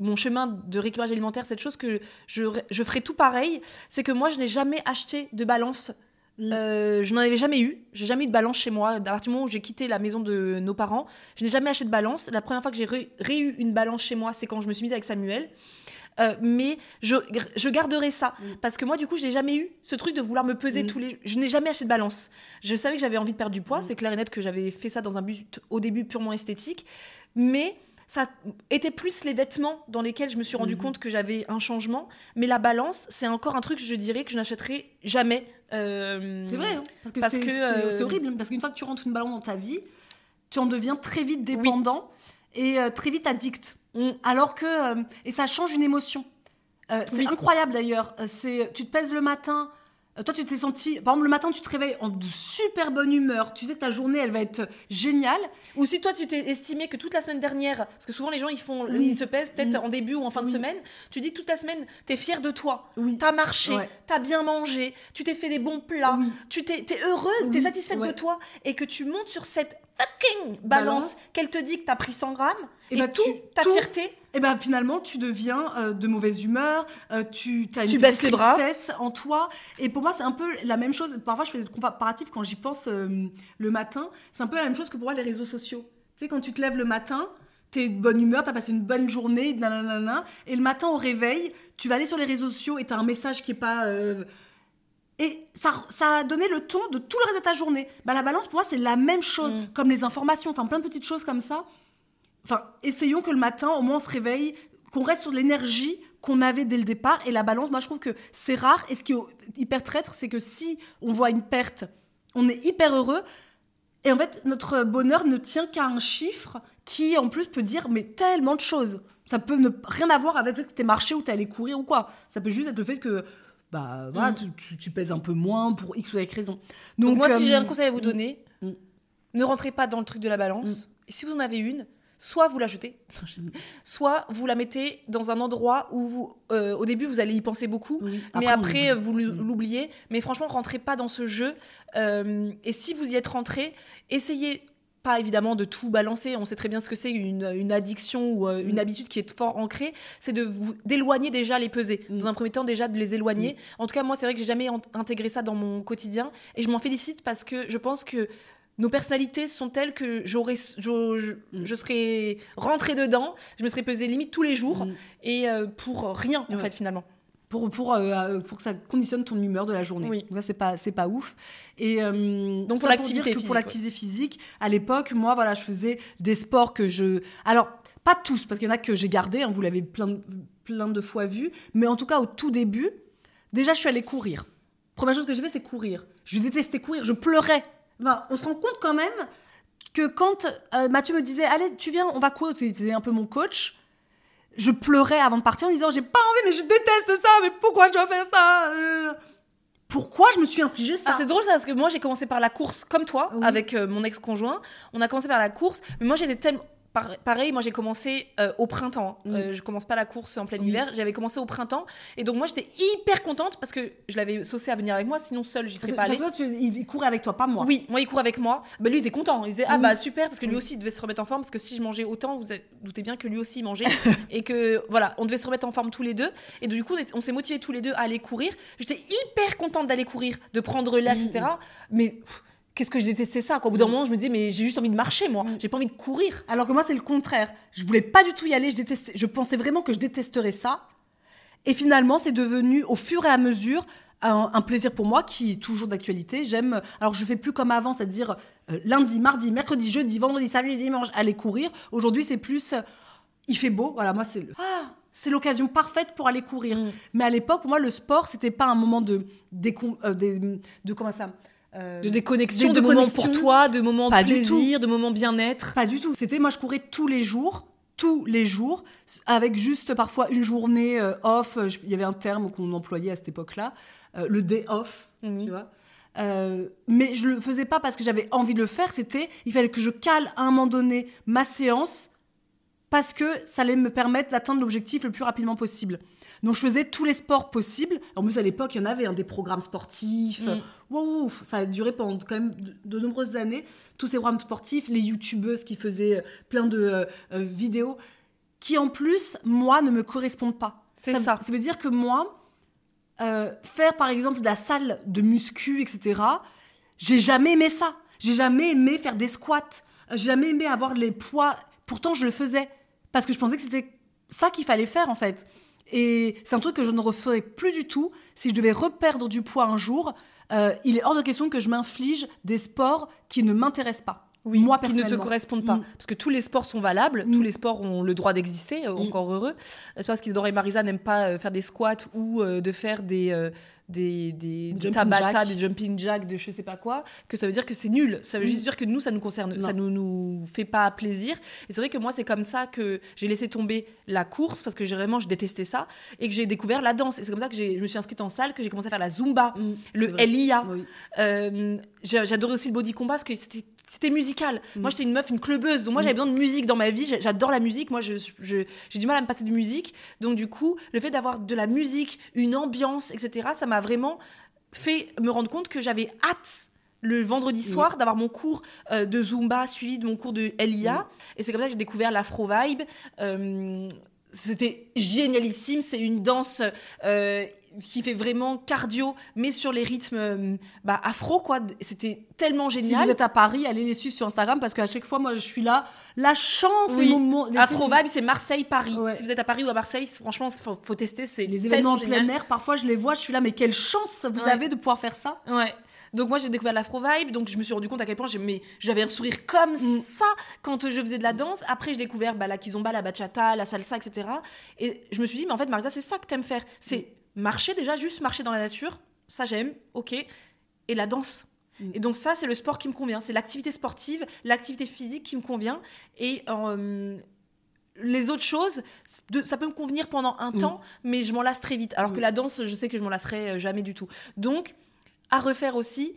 mon chemin de rééquilibrage alimentaire, cette chose que je ferai tout pareil, c'est que moi, je n'ai jamais acheté de balance. Je n'en avais jamais eu. J'ai jamais eu de balance chez moi. À partir du moment où j'ai quitté la maison de nos parents, je n'ai jamais acheté de balance. La première fois que j'ai réu une balance chez moi, c'est quand je me suis mise avec Samuel. Mais je garderai ça, parce que moi du coup je n'ai jamais eu ce truc de vouloir me peser tous les jours. Je n'ai jamais acheté de balance. Je savais que j'avais envie de perdre du poids, c'est clair et net que j'avais fait ça dans un but au début purement esthétique, mais ça était plus les vêtements dans lesquels je me suis rendu compte que j'avais un changement. Mais la balance, c'est encore un truc, je dirais, que je n'achèterai jamais. C'est vrai, hein, parce que c'est horrible, parce qu'une fois que tu rentres une balance dans ta vie, tu en deviens très vite dépendant et très vite addict. Alors que... et ça change une émotion. C'est incroyable d'ailleurs. Tu te pèses le matin. Toi, tu t'es senti... Par exemple, le matin, tu te réveilles en de super bonne humeur. Tu sais que ta journée, elle va être géniale. Ou si toi, tu t'es estimé que toute la semaine dernière... Parce que souvent, les gens, ils se pèsent peut-être en début ou en fin de semaine. Tu dis toute la semaine, t'es fière de toi. Oui. T'as marché, t'as bien mangé, tu t'es fait des bons plats. Oui. T'es heureuse, t'es satisfaite de toi. Et que tu montes sur cette... fucking balance, qu'elle te dit que t'as pris 100 grammes et bah ta fierté, et ben bah finalement tu deviens de mauvaise humeur, t'as une petite tristesse en toi. Et pour moi c'est un peu la même chose, parfois je fais des comparatifs quand j'y pense le matin, c'est un peu la même chose que pour moi les réseaux sociaux. Tu sais, quand tu te lèves le matin, t'es de bonne humeur, t'as passé une bonne journée, nanana, et le matin au réveil tu vas aller sur les réseaux sociaux et t'as un message qui est pas... Et ça a donné le ton de tout le reste de ta journée. Bah, la balance, pour moi, c'est la même chose, comme les informations, enfin plein de petites choses comme ça. Enfin, essayons que le matin, au moins, on se réveille, qu'on reste sur l'énergie qu'on avait dès le départ. Et la balance, moi, je trouve que c'est rare. Et ce qui est hyper traître, c'est que si on voit une perte, on est hyper heureux. Et en fait, notre bonheur ne tient qu'à un chiffre qui, en plus, peut dire mais tellement de choses. Ça peut ne rien avoir avec le fait que t'es marché ou t'es allé courir ou quoi. Ça peut juste être le fait que... bah voilà, tu pèses un peu moins pour X ou Y raison. Donc moi, si j'ai un conseil à vous donner, ne rentrez pas dans le truc de la balance. Et si vous en avez une, soit vous la jetez, soit vous la mettez dans un endroit où vous, au début, vous allez y penser beaucoup, mais après, vous l'oubliez. Mais franchement, rentrez pas dans ce jeu. Et si vous y êtes rentré, essayez... pas évidemment de tout balancer, on sait très bien ce que c'est une addiction ou une habitude qui est fort ancrée, c'est d'éloigner déjà les pesées, dans un premier temps déjà de les éloigner. En tout cas moi c'est vrai que j'ai jamais intégré ça dans mon quotidien et je m'en félicite parce que je pense que nos personnalités sont telles que je serais rentrée dedans, je me serais pesée limite tous les jours et pour rien en fait finalement. pour que ça conditionne ton humeur de la journée. Oui. Donc là, c'est pas ouf. Et donc pour l'activité physique, à l'époque, moi, voilà, je faisais des sports que je... Alors, pas tous, parce qu'il y en a que j'ai gardés, hein, vous l'avez plein de fois vu, mais en tout cas, au tout début, déjà, je suis allée courir. Première chose que j'ai fait, c'est courir. Je détestais courir, je pleurais. Enfin, on se rend compte quand même que quand Mathieu me disait « Allez, tu viens, on va courir », parce qu'il faisait un peu mon coach, je pleurais avant de partir en disant « J'ai pas envie, mais je déteste ça, mais pourquoi tu as fait ça ?» Pourquoi je me suis infligé ça? Ah, c'est drôle ça, parce que moi j'ai commencé par la course, comme toi, oui, avec mon ex-conjoint. On a commencé par la course, mais moi j'étais tellement... Pareil, moi j'ai commencé au printemps. Je commence pas la course en plein hiver. J'avais commencé au printemps et donc moi j'étais hyper contente parce que je l'avais saucé à venir avec moi. Sinon seule, j'y serais pas allée. Toi, il courait avec toi, pas moi. Oui, moi il courait avec moi. Bah, lui il était content. Il disait ah bah super, parce que lui aussi il devait se remettre en forme, parce que si je mangeais autant, vous doutez bien que lui aussi il mangeait et que voilà, on devait se remettre en forme tous les deux. Et du coup on s'est motivés tous les deux à aller courir. J'étais hyper contente d'aller courir, de prendre l'air, etc. Mais qu'est-ce que je détestais ça, quoi. Au bout d'un moment, je me disais, mais j'ai juste envie de marcher, moi. J'ai pas envie de courir. Alors que moi, c'est le contraire. Je voulais pas du tout y aller. Je pensais vraiment que je détesterais ça. Et finalement, c'est devenu, au fur et à mesure, un plaisir pour moi qui est toujours d'actualité. J'aime. Alors, je fais plus comme avant, c'est-à-dire lundi, mardi, mercredi, jeudi, vendredi, samedi, dimanche, aller courir. Aujourd'hui, c'est plus. Il fait beau. Voilà, moi, c'est le. Ah, c'est l'occasion parfaite pour aller courir. Mais à l'époque, pour moi, le sport, c'était pas un moment de comment ça. De déconnexion, de moments pour toi, de moments de plaisir, de moments bien-être. Pas du tout. C'était, moi je courais tous les jours, avec juste parfois une journée off. Il y avait un terme qu'on employait à cette époque-là, le day off, tu vois. Mais je le faisais pas parce que j'avais envie de le faire. C'était, il fallait que je cale à un moment donné ma séance parce que ça allait me permettre d'atteindre l'objectif le plus rapidement possible. Donc, je faisais tous les sports possibles. En plus, à l'époque, il y en avait des programmes sportifs. Wow, ça a duré pendant quand même de nombreuses années. Tous ces programmes sportifs, les youtubeuses qui faisaient plein de vidéos qui, en plus, moi, ne me correspondent pas. C'est ça. Ça veut dire que moi, faire, par exemple, de la salle de muscu, etc., j'ai jamais aimé ça. J'ai jamais aimé faire des squats. J'ai jamais aimé avoir les poids. Pourtant, je le faisais parce que je pensais que c'était ça qu'il fallait faire, en fait. Et c'est un truc que je ne referais plus du tout. Si je devais reperdre du poids un jour, il est hors de question que je m'inflige des sports qui ne m'intéressent pas. Oui, moi, qui ne te correspondent pas. Parce que tous les sports sont valables, tous les sports ont le droit d'exister, encore heureux. C'est parce qu'Isadora et Marisa n'aiment pas faire des squats ou de faire des tabata, des jumping jacks, de je sais pas quoi, que ça veut dire que c'est nul. Ça veut juste dire que nous, ça nous concerne, ça ne nous fait pas plaisir. Et c'est vrai que moi, c'est comme ça que j'ai laissé tomber la course, parce que vraiment, je détestais ça, et que j'ai découvert la danse. Et c'est comme ça que je me suis inscrite en salle, que j'ai commencé à faire la Zumba, le LIA. Oui. J'adorais aussi le body combat, parce que c'était musical. Moi, j'étais une meuf, une clubeuse. Donc moi, j'avais besoin de musique dans ma vie. J'adore la musique. Moi, j'ai du mal à me passer de musique. Donc du coup, le fait d'avoir de la musique, une ambiance, etc., ça m'a vraiment fait me rendre compte que j'avais hâte le vendredi soir d'avoir mon cours de Zumba suivi de mon cours de LIA. Et c'est comme ça que j'ai découvert l'Afro Vibe. C'était génialissime. C'est une danse qui fait vraiment cardio, mais sur les rythmes afro, quoi. C'était tellement génial. Si vous êtes à Paris, allez les suivre sur Instagram, parce qu'à chaque fois, moi, je suis là. La chance, les moments... Afro Vibe, c'est Marseille-Paris. Ouais. Si vous êtes à Paris ou à Marseille, franchement, faut tester. C'est les événements en plein air, parfois, je les vois, je suis là, mais quelle chance vous avez de pouvoir faire ça. Ouais. Donc moi, j'ai découvert l'Afro Vibe, donc je me suis rendu compte à quel point j'avais un sourire comme ça quand je faisais de la danse. Après, j'ai découvert la kizomba, la bachata, la salsa, etc. Et je me suis dit, mais en fait, Marisa, c'est ça que t'aimes faire. C'est marcher déjà, juste marcher dans la nature. Ça, j'aime, ok. Et la danse. Et donc ça, c'est le sport qui me convient. C'est l'activité sportive, l'activité physique qui me convient. Et les autres choses, ça peut me convenir pendant un temps, mais je m'en lasse très vite. Alors que la danse, je sais que je m'en lasserai jamais du tout. Donc... à refaire aussi,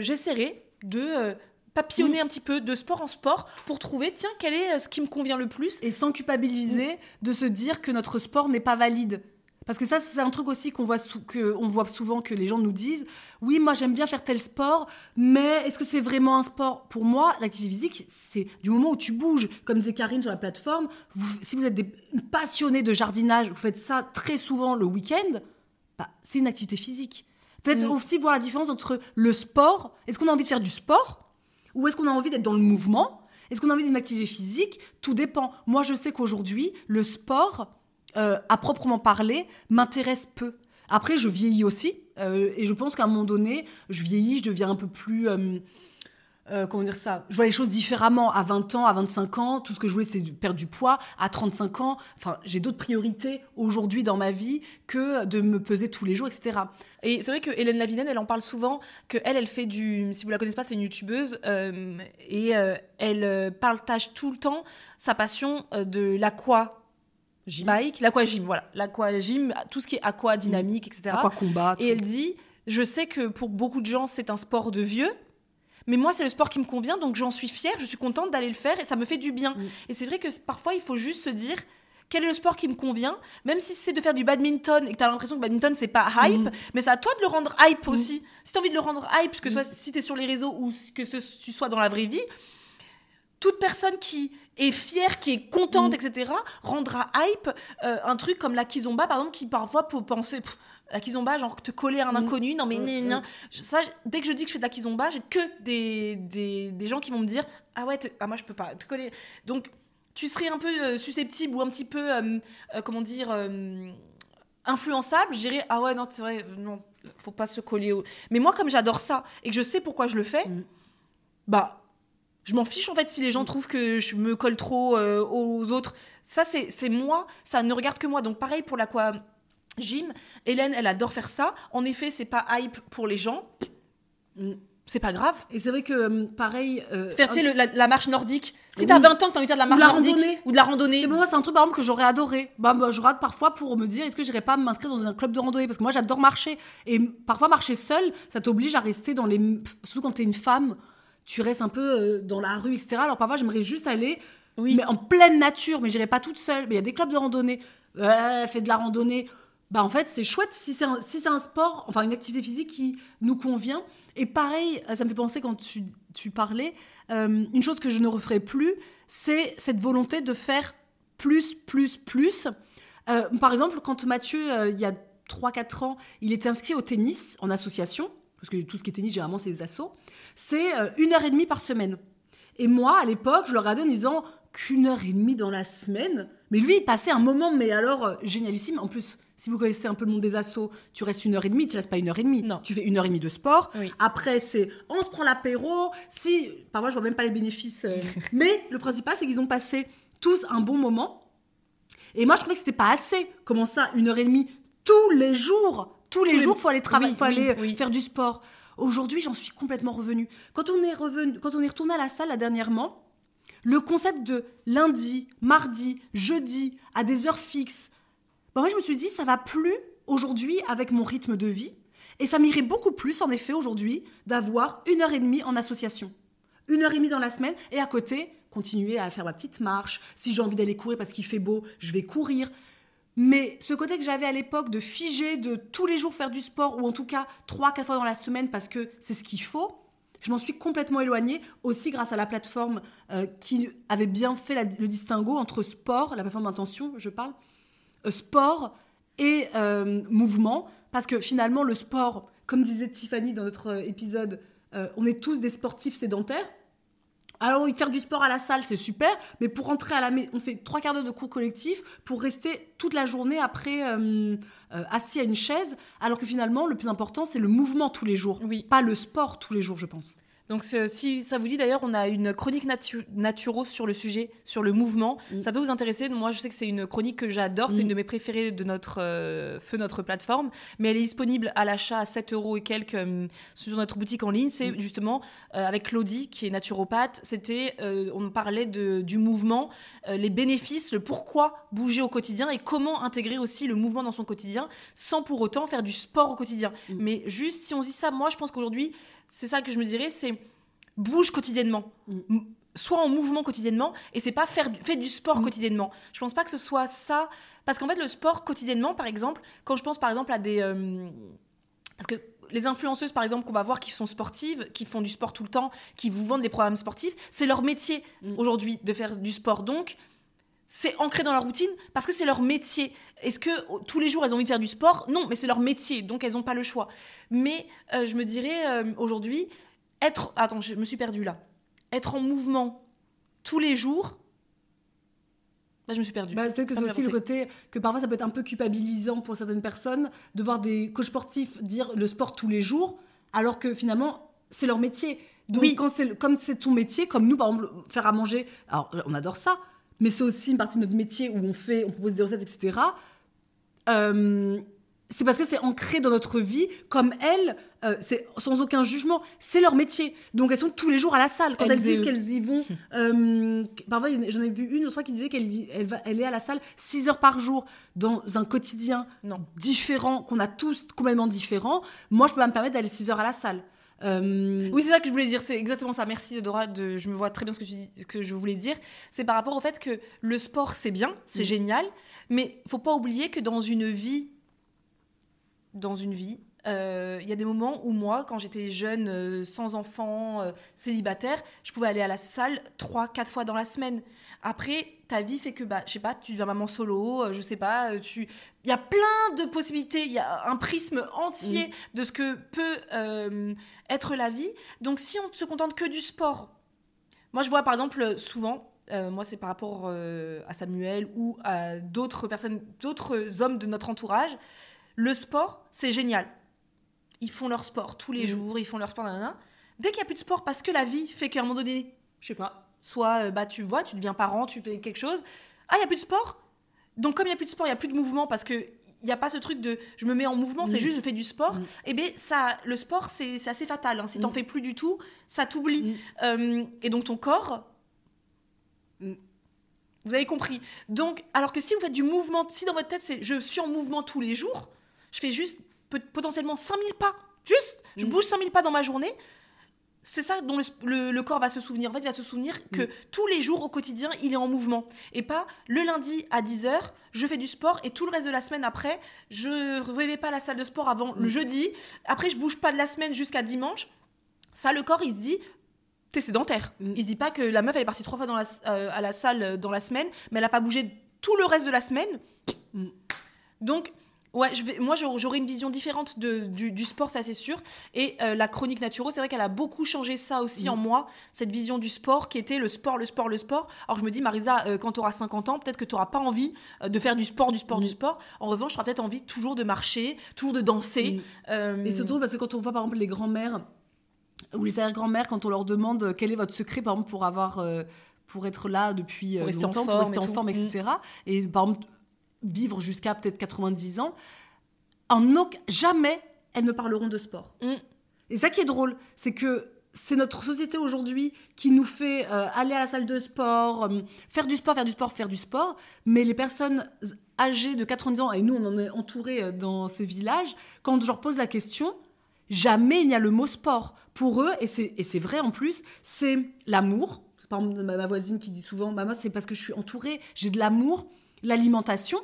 j'essaierai de papillonner un petit peu de sport en sport pour trouver, tiens, quel est ce qui me convient le plus, et sans culpabiliser de se dire que notre sport n'est pas valide. Parce que ça, c'est un truc aussi qu'on voit souvent, que les gens nous disent « Oui, moi, j'aime bien faire tel sport, mais est-ce que c'est vraiment un sport ?» Pour moi, l'activité physique, c'est du moment où tu bouges. Comme disait Karine sur la plateforme, si vous êtes des passionnés de jardinage, vous faites ça très souvent le week-end, c'est une activité physique. Peut-être aussi voir la différence entre le sport. Est-ce qu'on a envie de faire du sport ou est-ce qu'on a envie d'être dans le mouvement? Est-ce qu'on a envie d'une activité physique? Tout dépend. Moi, je sais qu'aujourd'hui, le sport, à proprement parler, m'intéresse peu. Après, je vieillis aussi, et je pense qu'à un moment donné, je vieillis, je deviens un peu plus... comment dire ça ? Je vois les choses différemment. À 20 ans, à 25 ans, tout ce que je voulais, c'est perdre du poids. À 35 ans, enfin, j'ai d'autres priorités aujourd'hui dans ma vie que de me peser tous les jours, etc. Et c'est vrai que Hélène Lavinen, elle en parle souvent, qu'elle fait du... Si vous la connaissez pas, c'est une youtubeuse, elle partage tout le temps sa passion de l'aqua. Bike, l'aquagym, voilà. L'aquagym, tout ce qui est aqua dynamique, etc. Aquacombat. Et elle dit, je sais que pour beaucoup de gens, c'est un sport de vieux, mais moi, c'est le sport qui me convient, donc j'en suis fière, je suis contente d'aller le faire et ça me fait du bien. Oui. Et c'est vrai que parfois, il faut juste se dire... Quel est le sport qui me convient ? Même si c'est de faire du badminton et que t'as l'impression que badminton, c'est pas hype, mais c'est à toi de le rendre hype aussi. Si t'as envie de le rendre hype, que ce soit si t'es sur les réseaux ou que tu sois dans la vraie vie, toute personne qui est fière, qui est contente, etc., rendra hype un truc comme la kizomba, par exemple, qui parfois peut penser... la kizomba, genre te coller à un inconnu, non mais ça, dès que je dis que je fais de la kizomba, j'ai que des gens qui vont me dire « Ah ouais, moi je peux pas, te coller... » Donc... tu serais un peu susceptible ou un petit peu, influençable, je dirais, ah ouais, non, c'est vrai, non, faut pas se coller au... Mais moi, comme j'adore ça et que je sais pourquoi je le fais, bah, je m'en fiche, en fait, si les gens trouvent que je me colle trop aux autres. Ça, c'est moi, ça ne regarde que moi. Donc, pareil pour l'aquagym, Hélène, elle adore faire ça. En effet, c'est pas hype pour les gens. C'est pas grave. Et c'est vrai que, pareil... faire, tu sais, la marche nordique. Si t'as 20 ans que t'as envie de faire de la marche nordique ou de la randonnée. C'est, moi, c'est un truc, par exemple, que j'aurais adoré. Bah, je rate parfois pour me dire, est-ce que j'irais pas m'inscrire dans un club de randonnée ? Parce que moi, j'adore marcher. Et parfois, marcher seule, ça t'oblige à rester dans les... Surtout quand t'es une femme, tu restes un peu dans la rue, etc. Alors parfois, j'aimerais juste aller mais en pleine nature, mais j'irais pas toute seule. Mais il y a des clubs de randonnée. Fais de la randonnée. Bah, en fait, c'est chouette si c'est un sport, enfin, une activité physique qui nous convient. Et pareil, ça me fait penser quand tu parlais, une chose que je ne referai plus, c'est cette volonté de faire plus. Par exemple, quand Mathieu, il y a 3-4 ans, il était inscrit au tennis en association, parce que tout ce qui est tennis, généralement, c'est les assos, c'est 1h30 par semaine. Et moi, à l'époque, je le regardais en disant qu'1h30 dans la semaine. Mais lui, il passait un moment, mais alors, génialissime. En plus, si vous connaissez un peu le monde des assos, tu restes 1h30, tu restes pas 1h30. Non. Tu fais 1h30 de sport. Oui. Après, c'est on se prend l'apéro. Si, parfois, je vois même pas les bénéfices. Mais le principal, c'est qu'ils ont passé tous un bon moment. Et moi, je trouvais que c'était pas assez. Comment ça, 1h30 tous les jours, faut aller travailler, faire du sport. Aujourd'hui, j'en suis complètement revenue. Quand on est retourné à la salle là, dernièrement, le concept de lundi, mardi, jeudi, à des heures fixes, ben moi, je me suis dit, ça va plus aujourd'hui avec mon rythme de vie. Et ça m'irait beaucoup plus, en effet, aujourd'hui, d'avoir 1h30 en association. 1h30 dans la semaine et à côté, continuer à faire ma petite marche. Si j'ai envie d'aller courir parce qu'il fait beau, je vais courir. Mais ce côté que j'avais à l'époque de figer, de tous les jours faire du sport, ou en tout cas 3-4 fois dans la semaine parce que c'est ce qu'il faut, je m'en suis complètement éloignée, aussi grâce à la plateforme qui avait bien fait le distinguo entre sport, la plateforme d'intention, je parle, sport et mouvement, parce que finalement le sport, comme disait Tiffany dans notre épisode, on est tous des sportifs sédentaires. Alors, faire du sport à la salle, c'est super, mais pour rentrer à la maison, on fait 3/4 d'heure de cours collectifs pour rester toute la journée après assis à une chaise, alors que finalement, le plus important, c'est le mouvement tous les jours, pas le sport tous les jours, je pense. Donc, si ça vous dit, d'ailleurs, on a une chronique naturo sur le sujet, sur le mouvement. Ça peut vous intéresser. Moi, je sais que c'est une chronique que j'adore. C'est une de mes préférées de notre plateforme. Mais elle est disponible à l'achat à 7€ et quelques sur notre boutique en ligne. C'est justement avec Claudie, qui est naturopathe. C'était, on parlait du mouvement, les bénéfices, le pourquoi bouger au quotidien et comment intégrer aussi le mouvement dans son quotidien sans pour autant faire du sport au quotidien. Mais juste, si on se dit ça, moi, je pense qu'aujourd'hui, c'est ça que je me dirais, c'est bouge quotidiennement, sois en mouvement quotidiennement, et c'est pas fais du sport quotidiennement. Je pense pas que ce soit ça, parce qu'en fait le sport quotidiennement, par exemple, quand je pense par exemple à des... parce que les influenceuses, par exemple, qu'on va voir qui sont sportives, qui font du sport tout le temps, qui vous vendent des programmes sportifs, c'est leur métier aujourd'hui de faire du sport, donc... c'est ancré dans leur routine parce que c'est leur métier. Est-ce que tous les jours, elles ont envie de faire du sport ? Non, mais c'est leur métier, donc elles n'ont pas le choix. Mais je me dirais, aujourd'hui, être... Attends, je me suis perdue là. Être en mouvement tous les jours, Là, je me suis perdue. Bah, peut-être que c'est aussi le côté que parfois ça peut être un peu culpabilisant pour certaines personnes de voir des coachs sportifs dire le sport tous les jours, alors que finalement c'est leur métier. Donc oui. Quand c'est, comme c'est ton métier, comme nous par exemple faire à manger, alors on adore ça, mais c'est aussi une partie de notre métier où on propose des recettes, etc. C'est parce que c'est ancré dans notre vie, comme elles, c'est sans aucun jugement, c'est leur métier. Donc elles sont tous les jours à la salle. Quand elles disent qu'elles y vont, parfois j'en ai vu une ou trois qui disait qu'elle est à la salle 6 heures par jour, dans un quotidien différent, qu'on a tous complètement différent. Moi, je peux pas me permettre d'aller 6 heures à la salle. Oui, c'est ça que je voulais dire, c'est exactement ça. Merci Isadora, je me vois très bien ce que tu dis, ce que je voulais dire. C'est par rapport au fait que le sport, c'est bien, c'est génial, mais faut pas oublier que dans une vie, y a des moments où moi, quand j'étais jeune, sans enfant, célibataire, je pouvais aller à la salle 3-4 fois dans la semaine. Après, ta vie fait que, je sais pas, tu deviens maman solo, je sais pas, il y a plein de possibilités, il y a un prisme entier de ce que peut être la vie. Donc, si on ne se contente que du sport, moi, je vois par exemple souvent... moi, c'est par rapport à Samuel ou à d'autres personnes, d'autres hommes de notre entourage. Le sport, c'est génial. Ils font leur sport tous les jours, ils font leur sport, nanana. Dès qu'il n'y a plus de sport, parce que la vie fait qu'à un moment donné, je sais pas, soit tu deviens parent, tu fais quelque chose. Ah, il n'y a plus de sport ? Donc, comme il n'y a plus de sport, il n'y a plus de mouvement, parce qu'il n'y a pas ce truc de je me mets en mouvement, c'est juste je fais du sport. Eh bien, le sport, c'est assez fatal. Hein. Si tu n'en fais plus du tout, ça t'oublie. Et donc, ton corps. Vous avez compris. Donc, alors que si vous faites du mouvement, si dans votre tête, c'est je suis en mouvement tous les jours. Je fais juste potentiellement 5000 pas. Juste, je bouge 5000 pas dans ma journée. C'est ça dont le corps va se souvenir. En fait, il va se souvenir que tous les jours au quotidien, il est en mouvement. Et pas le lundi à 10h, je fais du sport et tout le reste de la semaine après, je ne vais pas à la salle de sport avant le jeudi. Après, je ne bouge pas de la semaine jusqu'à dimanche. Ça, le corps, il se dit... t'es sédentaire. Il se dit pas que la meuf elle est partie 3 fois à la salle dans la semaine, mais elle a pas bougé tout le reste de la semaine. Donc ouais, j'aurais une vision différente du sport, ça c'est sûr. Et la chronique naturo, c'est vrai qu'elle a beaucoup changé ça aussi en moi, cette vision du sport qui était le sport. Alors je me dis, Marisa, quand t'auras 50 ans, peut-être que t'auras pas envie de faire du sport. En revanche, t'auras peut-être envie toujours de marcher, toujours de danser. Et surtout parce que quand on voit par exemple les grands-mères ou les arrière-grand-mères, quand on leur demande quel est votre secret, par exemple, pour être là depuis longtemps, pour rester en forme, etc. Et par exemple, vivre jusqu'à peut-être 90 ans, jamais elles ne parleront de sport. Et ça qui est drôle, c'est que c'est notre société aujourd'hui qui nous fait aller à la salle de sport, faire du sport, mais les personnes âgées de 90 ans, et nous on en est entourés dans ce village, quand je leur pose la question... jamais il n'y a le mot sport. Pour eux, et c'est vrai en plus, c'est l'amour. Par exemple, ma voisine qui dit souvent « Maman, c'est parce que je suis entourée, j'ai de l'amour, l'alimentation,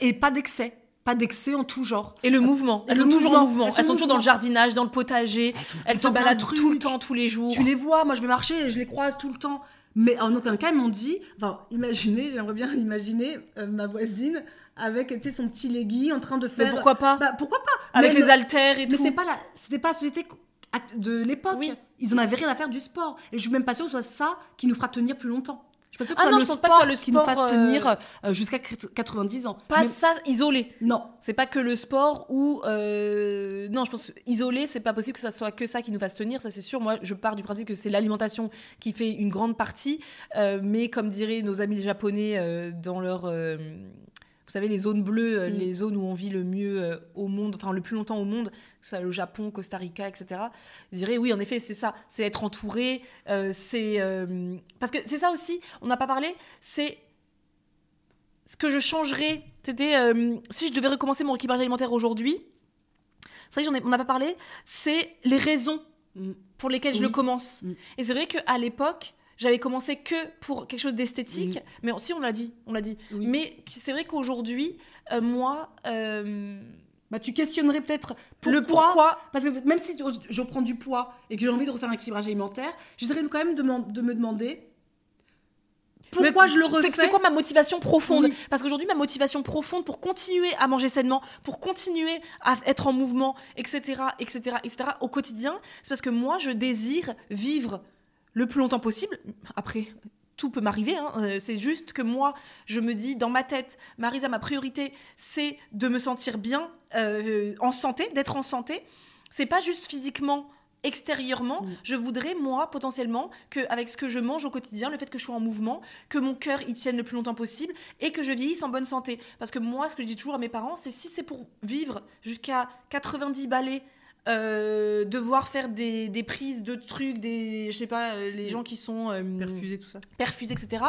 et pas d'excès. Pas d'excès en tout genre. » Et le mouvement. Elles sont toujours en mouvement. Elles sont toujours dans le jardinage, dans le potager. Elles se baladent tout le temps, tous les jours. Tu les vois, moi je vais marcher, je les croise tout le temps. Mais en aucun cas, elles m'ont dit... Enfin, j'aimerais bien imaginer ma voisine... avec son petit leggy en train de faire... Mais pourquoi pas avec les haltères et mais tout. Mais c'était pas la société de l'époque. Oui. Ils en avaient rien à faire du sport. Et je suis même pas sûre que ce soit ça qui nous fera tenir plus longtemps. Je pense pas que ce soit le sport qui nous fasse tenir jusqu'à 90 ans. Pas ça isolé. Non. C'est pas que le sport ou... Non, je pense isolé, c'est pas possible que ça soit que ça qui nous fasse tenir, ça c'est sûr. Moi, je pars du principe que c'est l'alimentation qui fait une grande partie. Mais comme diraient nos amis japonais dans leur... vous savez, les zones bleues, les zones où on vit le mieux au monde, enfin le plus longtemps au monde, que ce soit le Japon, Costa Rica, etc. Je dirais, oui, en effet, c'est ça. C'est être entouré, parce que c'est ça aussi, on n'a pas parlé, c'est ce que je changerais. C'était, si je devais recommencer mon équipage alimentaire aujourd'hui, c'est vrai qu'on n'a pas parlé, c'est les raisons pour lesquelles je le commence. Et c'est vrai qu'à l'époque... j'avais commencé que pour quelque chose d'esthétique, mais aussi on l'a dit. Oui. Mais c'est vrai qu'aujourd'hui, moi, tu questionnerais peut-être le pourquoi, parce que même si je prends du poids et que j'ai envie de refaire un équilibrage alimentaire, j'essaierais quand même de me demander pourquoi je le refais. C'est quoi ma motivation profonde ? Oui. Parce qu'aujourd'hui, ma motivation profonde pour continuer à manger sainement, pour continuer à être en mouvement, etc., au quotidien, c'est parce que moi, je désire vivre le plus longtemps possible. Après, tout peut m'arriver, hein. C'est juste que moi, je me dis dans ma tête, Marisa, ma priorité, c'est de me sentir bien, en santé, d'être en santé. C'est pas juste physiquement, extérieurement. Mmh. Je voudrais, moi, potentiellement, qu'avec ce que je mange au quotidien, le fait que je sois en mouvement, que mon cœur y tienne le plus longtemps possible et que je vieillisse en bonne santé. Parce que moi, ce que je dis toujours à mes parents, c'est si c'est pour vivre jusqu'à 90 balais, devoir faire des prises de trucs, je sais pas, les gens qui sont... perfusés, tout ça. Perfusés, etc.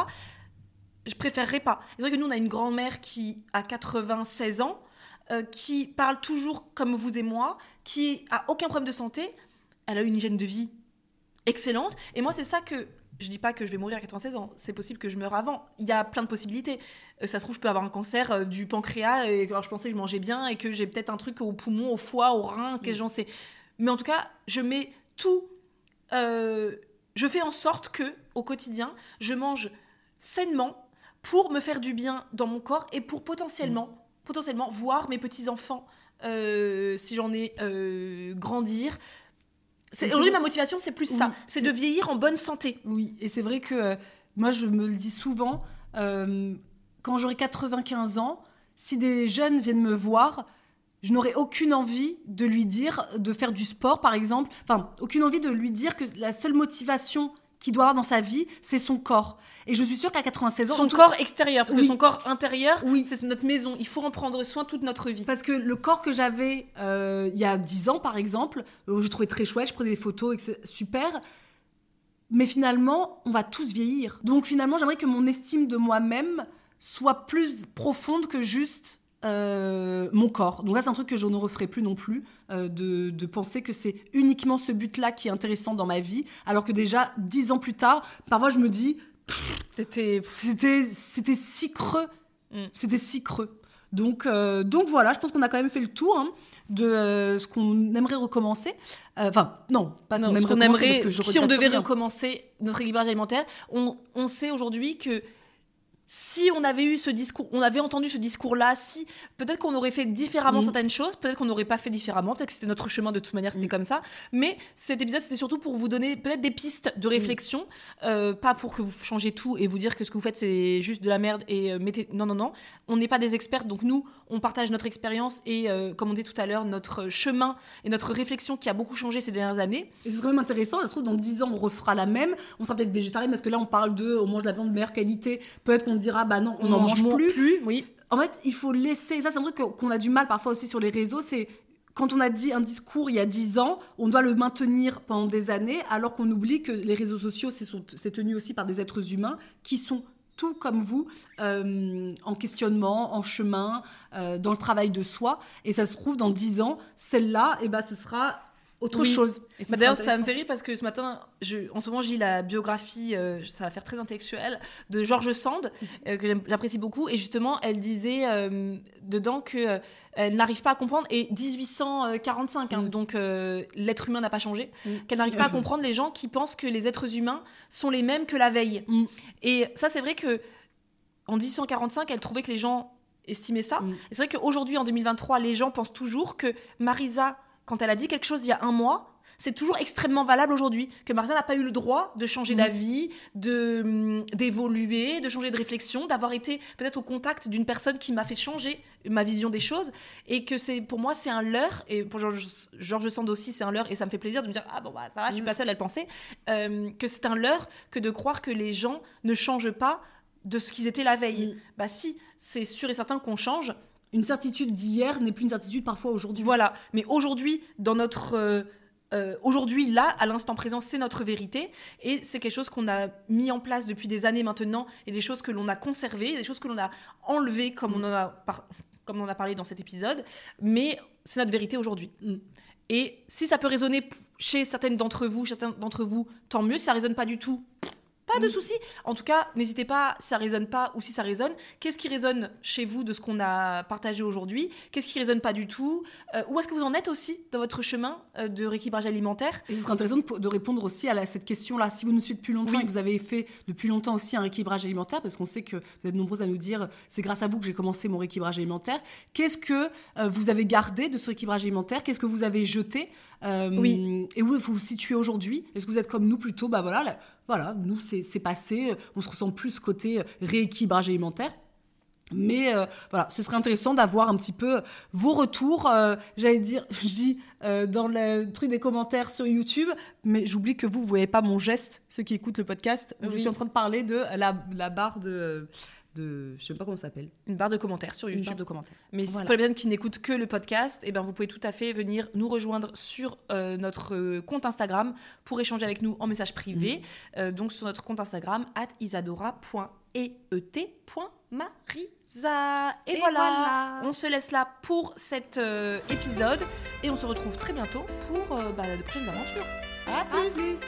Je préférerais pas. C'est vrai que nous, on a une grand-mère qui a 96 ans, qui parle toujours comme vous et moi, qui a aucun problème de santé. Elle a une hygiène de vie excellente. Et moi, c'est ça que... Je dis pas que je vais mourir à 96 ans. C'est possible que je meure avant. Il y a plein de possibilités. Ça se trouve, je peux avoir un cancer du pancréas. Et, alors, je pensais que je mangeais bien et que j'ai peut-être un truc au poumon, au foie, au rein, qu'est-ce que j'en sais. Mais en tout cas, je mets tout... je fais en sorte que, au quotidien, je mange sainement pour me faire du bien dans mon corps et pour potentiellement voir mes petits-enfants, si j'en ai, grandir... Aujourd'hui, ma motivation, c'est plus ça. C'est de vieillir en bonne santé. Oui, et c'est vrai que moi, je me le dis souvent, quand j'aurai 95 ans, si des jeunes viennent me voir, je n'aurai aucune envie de lui dire de faire du sport, par exemple. Enfin, aucune envie de lui dire que la seule motivation qu'il doit avoir dans sa vie, c'est son corps. Et je suis sûre qu'à 96 ans... Son corps extérieur, parce que son corps intérieur, c'est notre maison. Il faut en prendre soin toute notre vie. Parce que le corps que j'avais il y a 10 ans, par exemple, je trouvais très chouette, je prenais des photos, super. Mais finalement, on va tous vieillir. Donc finalement, j'aimerais que mon estime de moi-même soit plus profonde que juste mon corps. Donc là, c'est un truc que je ne referai plus non plus, de penser que c'est uniquement ce but-là qui est intéressant dans ma vie, alors que déjà, 10 ans plus tard, parfois, je me dis... C'était si creux. C'était si creux. Donc voilà, je pense qu'on a quand même fait le tour de ce qu'on aimerait recommencer. Enfin, non, pas non, ce qu'on aimerait, parce que si on devait recommencer notre équilibrage alimentaire, on sait aujourd'hui que si on avait eu ce discours, on avait entendu ce discours-là, si peut-être qu'on aurait fait différemment certaines choses, peut-être qu'on n'aurait pas fait différemment, peut-être que c'était notre chemin de toute manière, c'était comme ça. Mais cet épisode, c'était surtout pour vous donner peut-être des pistes de réflexion, pas pour que vous changez tout et vous dire que ce que vous faites c'est juste de la merde et mettez. Non, on n'est pas des experts, donc nous, on partage notre expérience et comme on dit tout à l'heure, notre chemin et notre réflexion qui a beaucoup changé ces dernières années. Et c'est quand même intéressant. Ça se trouve dans 10 ans, on refera la même. On sera peut-être végétarien parce que là, on parle de, on mange de la viande de meilleure qualité. Peut-être qu'on dira bah non, on n'en mange plus. Oui. En fait, il faut laisser, ça c'est un truc qu'on a du mal parfois aussi sur les réseaux, c'est quand on a dit un discours il y a 10 ans, on doit le maintenir pendant des années, alors qu'on oublie que les réseaux sociaux c'est tenu aussi par des êtres humains qui sont tout comme vous, en questionnement, en chemin, dans le travail de soi, et ça se trouve dans 10 ans, celle-là, et ce sera autre chose. Et d'ailleurs, ça me fait rire parce que ce matin, en ce moment, j'ai la biographie, ça va faire très intellectuelle, de George Sand, que j'apprécie beaucoup. Et justement, elle disait dedans qu'elle n'arrive pas à comprendre, et 1845, donc l'être humain n'a pas changé, qu'elle n'arrive pas à comprendre les gens qui pensent que les êtres humains sont les mêmes que la veille. Et ça, c'est vrai qu'en 1845, elle trouvait que les gens estimaient ça. Et c'est vrai qu'aujourd'hui, en 2023, les gens pensent toujours que Marisa... Quand elle a dit quelque chose il y a un mois, c'est toujours extrêmement valable aujourd'hui. Que Marisa n'a pas eu le droit de changer d'avis, d'évoluer, de changer de réflexion, d'avoir été peut-être au contact d'une personne qui m'a fait changer ma vision des choses. Et que pour moi, c'est un leurre. Et pour George Sand aussi, c'est un leurre. Et ça me fait plaisir de me dire ah bon, bah, ça va, je suis pas seule à le penser. Que c'est un leurre que de croire que les gens ne changent pas de ce qu'ils étaient la veille. Bah si, c'est sûr et certain qu'on change. Une certitude d'hier n'est plus une certitude parfois aujourd'hui. Voilà, mais aujourd'hui, dans notre aujourd'hui là, à l'instant présent, c'est notre vérité et c'est quelque chose qu'on a mis en place depuis des années maintenant et des choses que l'on a conservées, des choses que l'on a enlevées comme comme on en a parlé dans cet épisode, mais c'est notre vérité aujourd'hui. Et si ça peut résonner chez certains d'entre vous, tant mieux. Si ça résonne pas du tout, pas de souci. En tout cas, n'hésitez pas si ça résonne pas ou si ça résonne. Qu'est-ce qui résonne chez vous de ce qu'on a partagé aujourd'hui ? Qu'est-ce qui résonne pas du tout ? Où est-ce que vous en êtes aussi dans votre chemin de rééquilibrage alimentaire ? Et ce serait intéressant de répondre aussi à cette question-là. Si vous nous suivez depuis longtemps et que vous avez fait depuis longtemps aussi un rééquilibrage alimentaire, parce qu'on sait que vous êtes nombreuses à nous dire c'est grâce à vous que j'ai commencé mon rééquilibrage alimentaire. Qu'est-ce que vous avez gardé de ce rééquilibrage alimentaire ? Qu'est-ce que vous avez jeté ? Et où vous vous situez aujourd'hui ? Est-ce que vous êtes comme nous plutôt, Voilà, nous, c'est passé. On se ressent plus côté rééquilibrage alimentaire. Mais voilà, ce serait intéressant d'avoir un petit peu vos retours. Dans le truc des commentaires sur YouTube, mais j'oublie que vous ne voyez pas mon geste, ceux qui écoutent le podcast. Oui. Je suis en train de parler de la barre de je ne sais pas comment ça s'appelle. Une barre de commentaires sur YouTube. Une barre de commentaires. Mais voilà. Si pour les personnes qui n'écoutent que le podcast, eh ben vous pouvez tout à fait venir nous rejoindre sur notre compte Instagram pour échanger avec nous en message privé. Mmh. Donc sur notre compte Instagram, @isadora.et.marisa. Et voilà, on se laisse là pour cet épisode et on se retrouve très bientôt pour de prochaines aventures. À plus.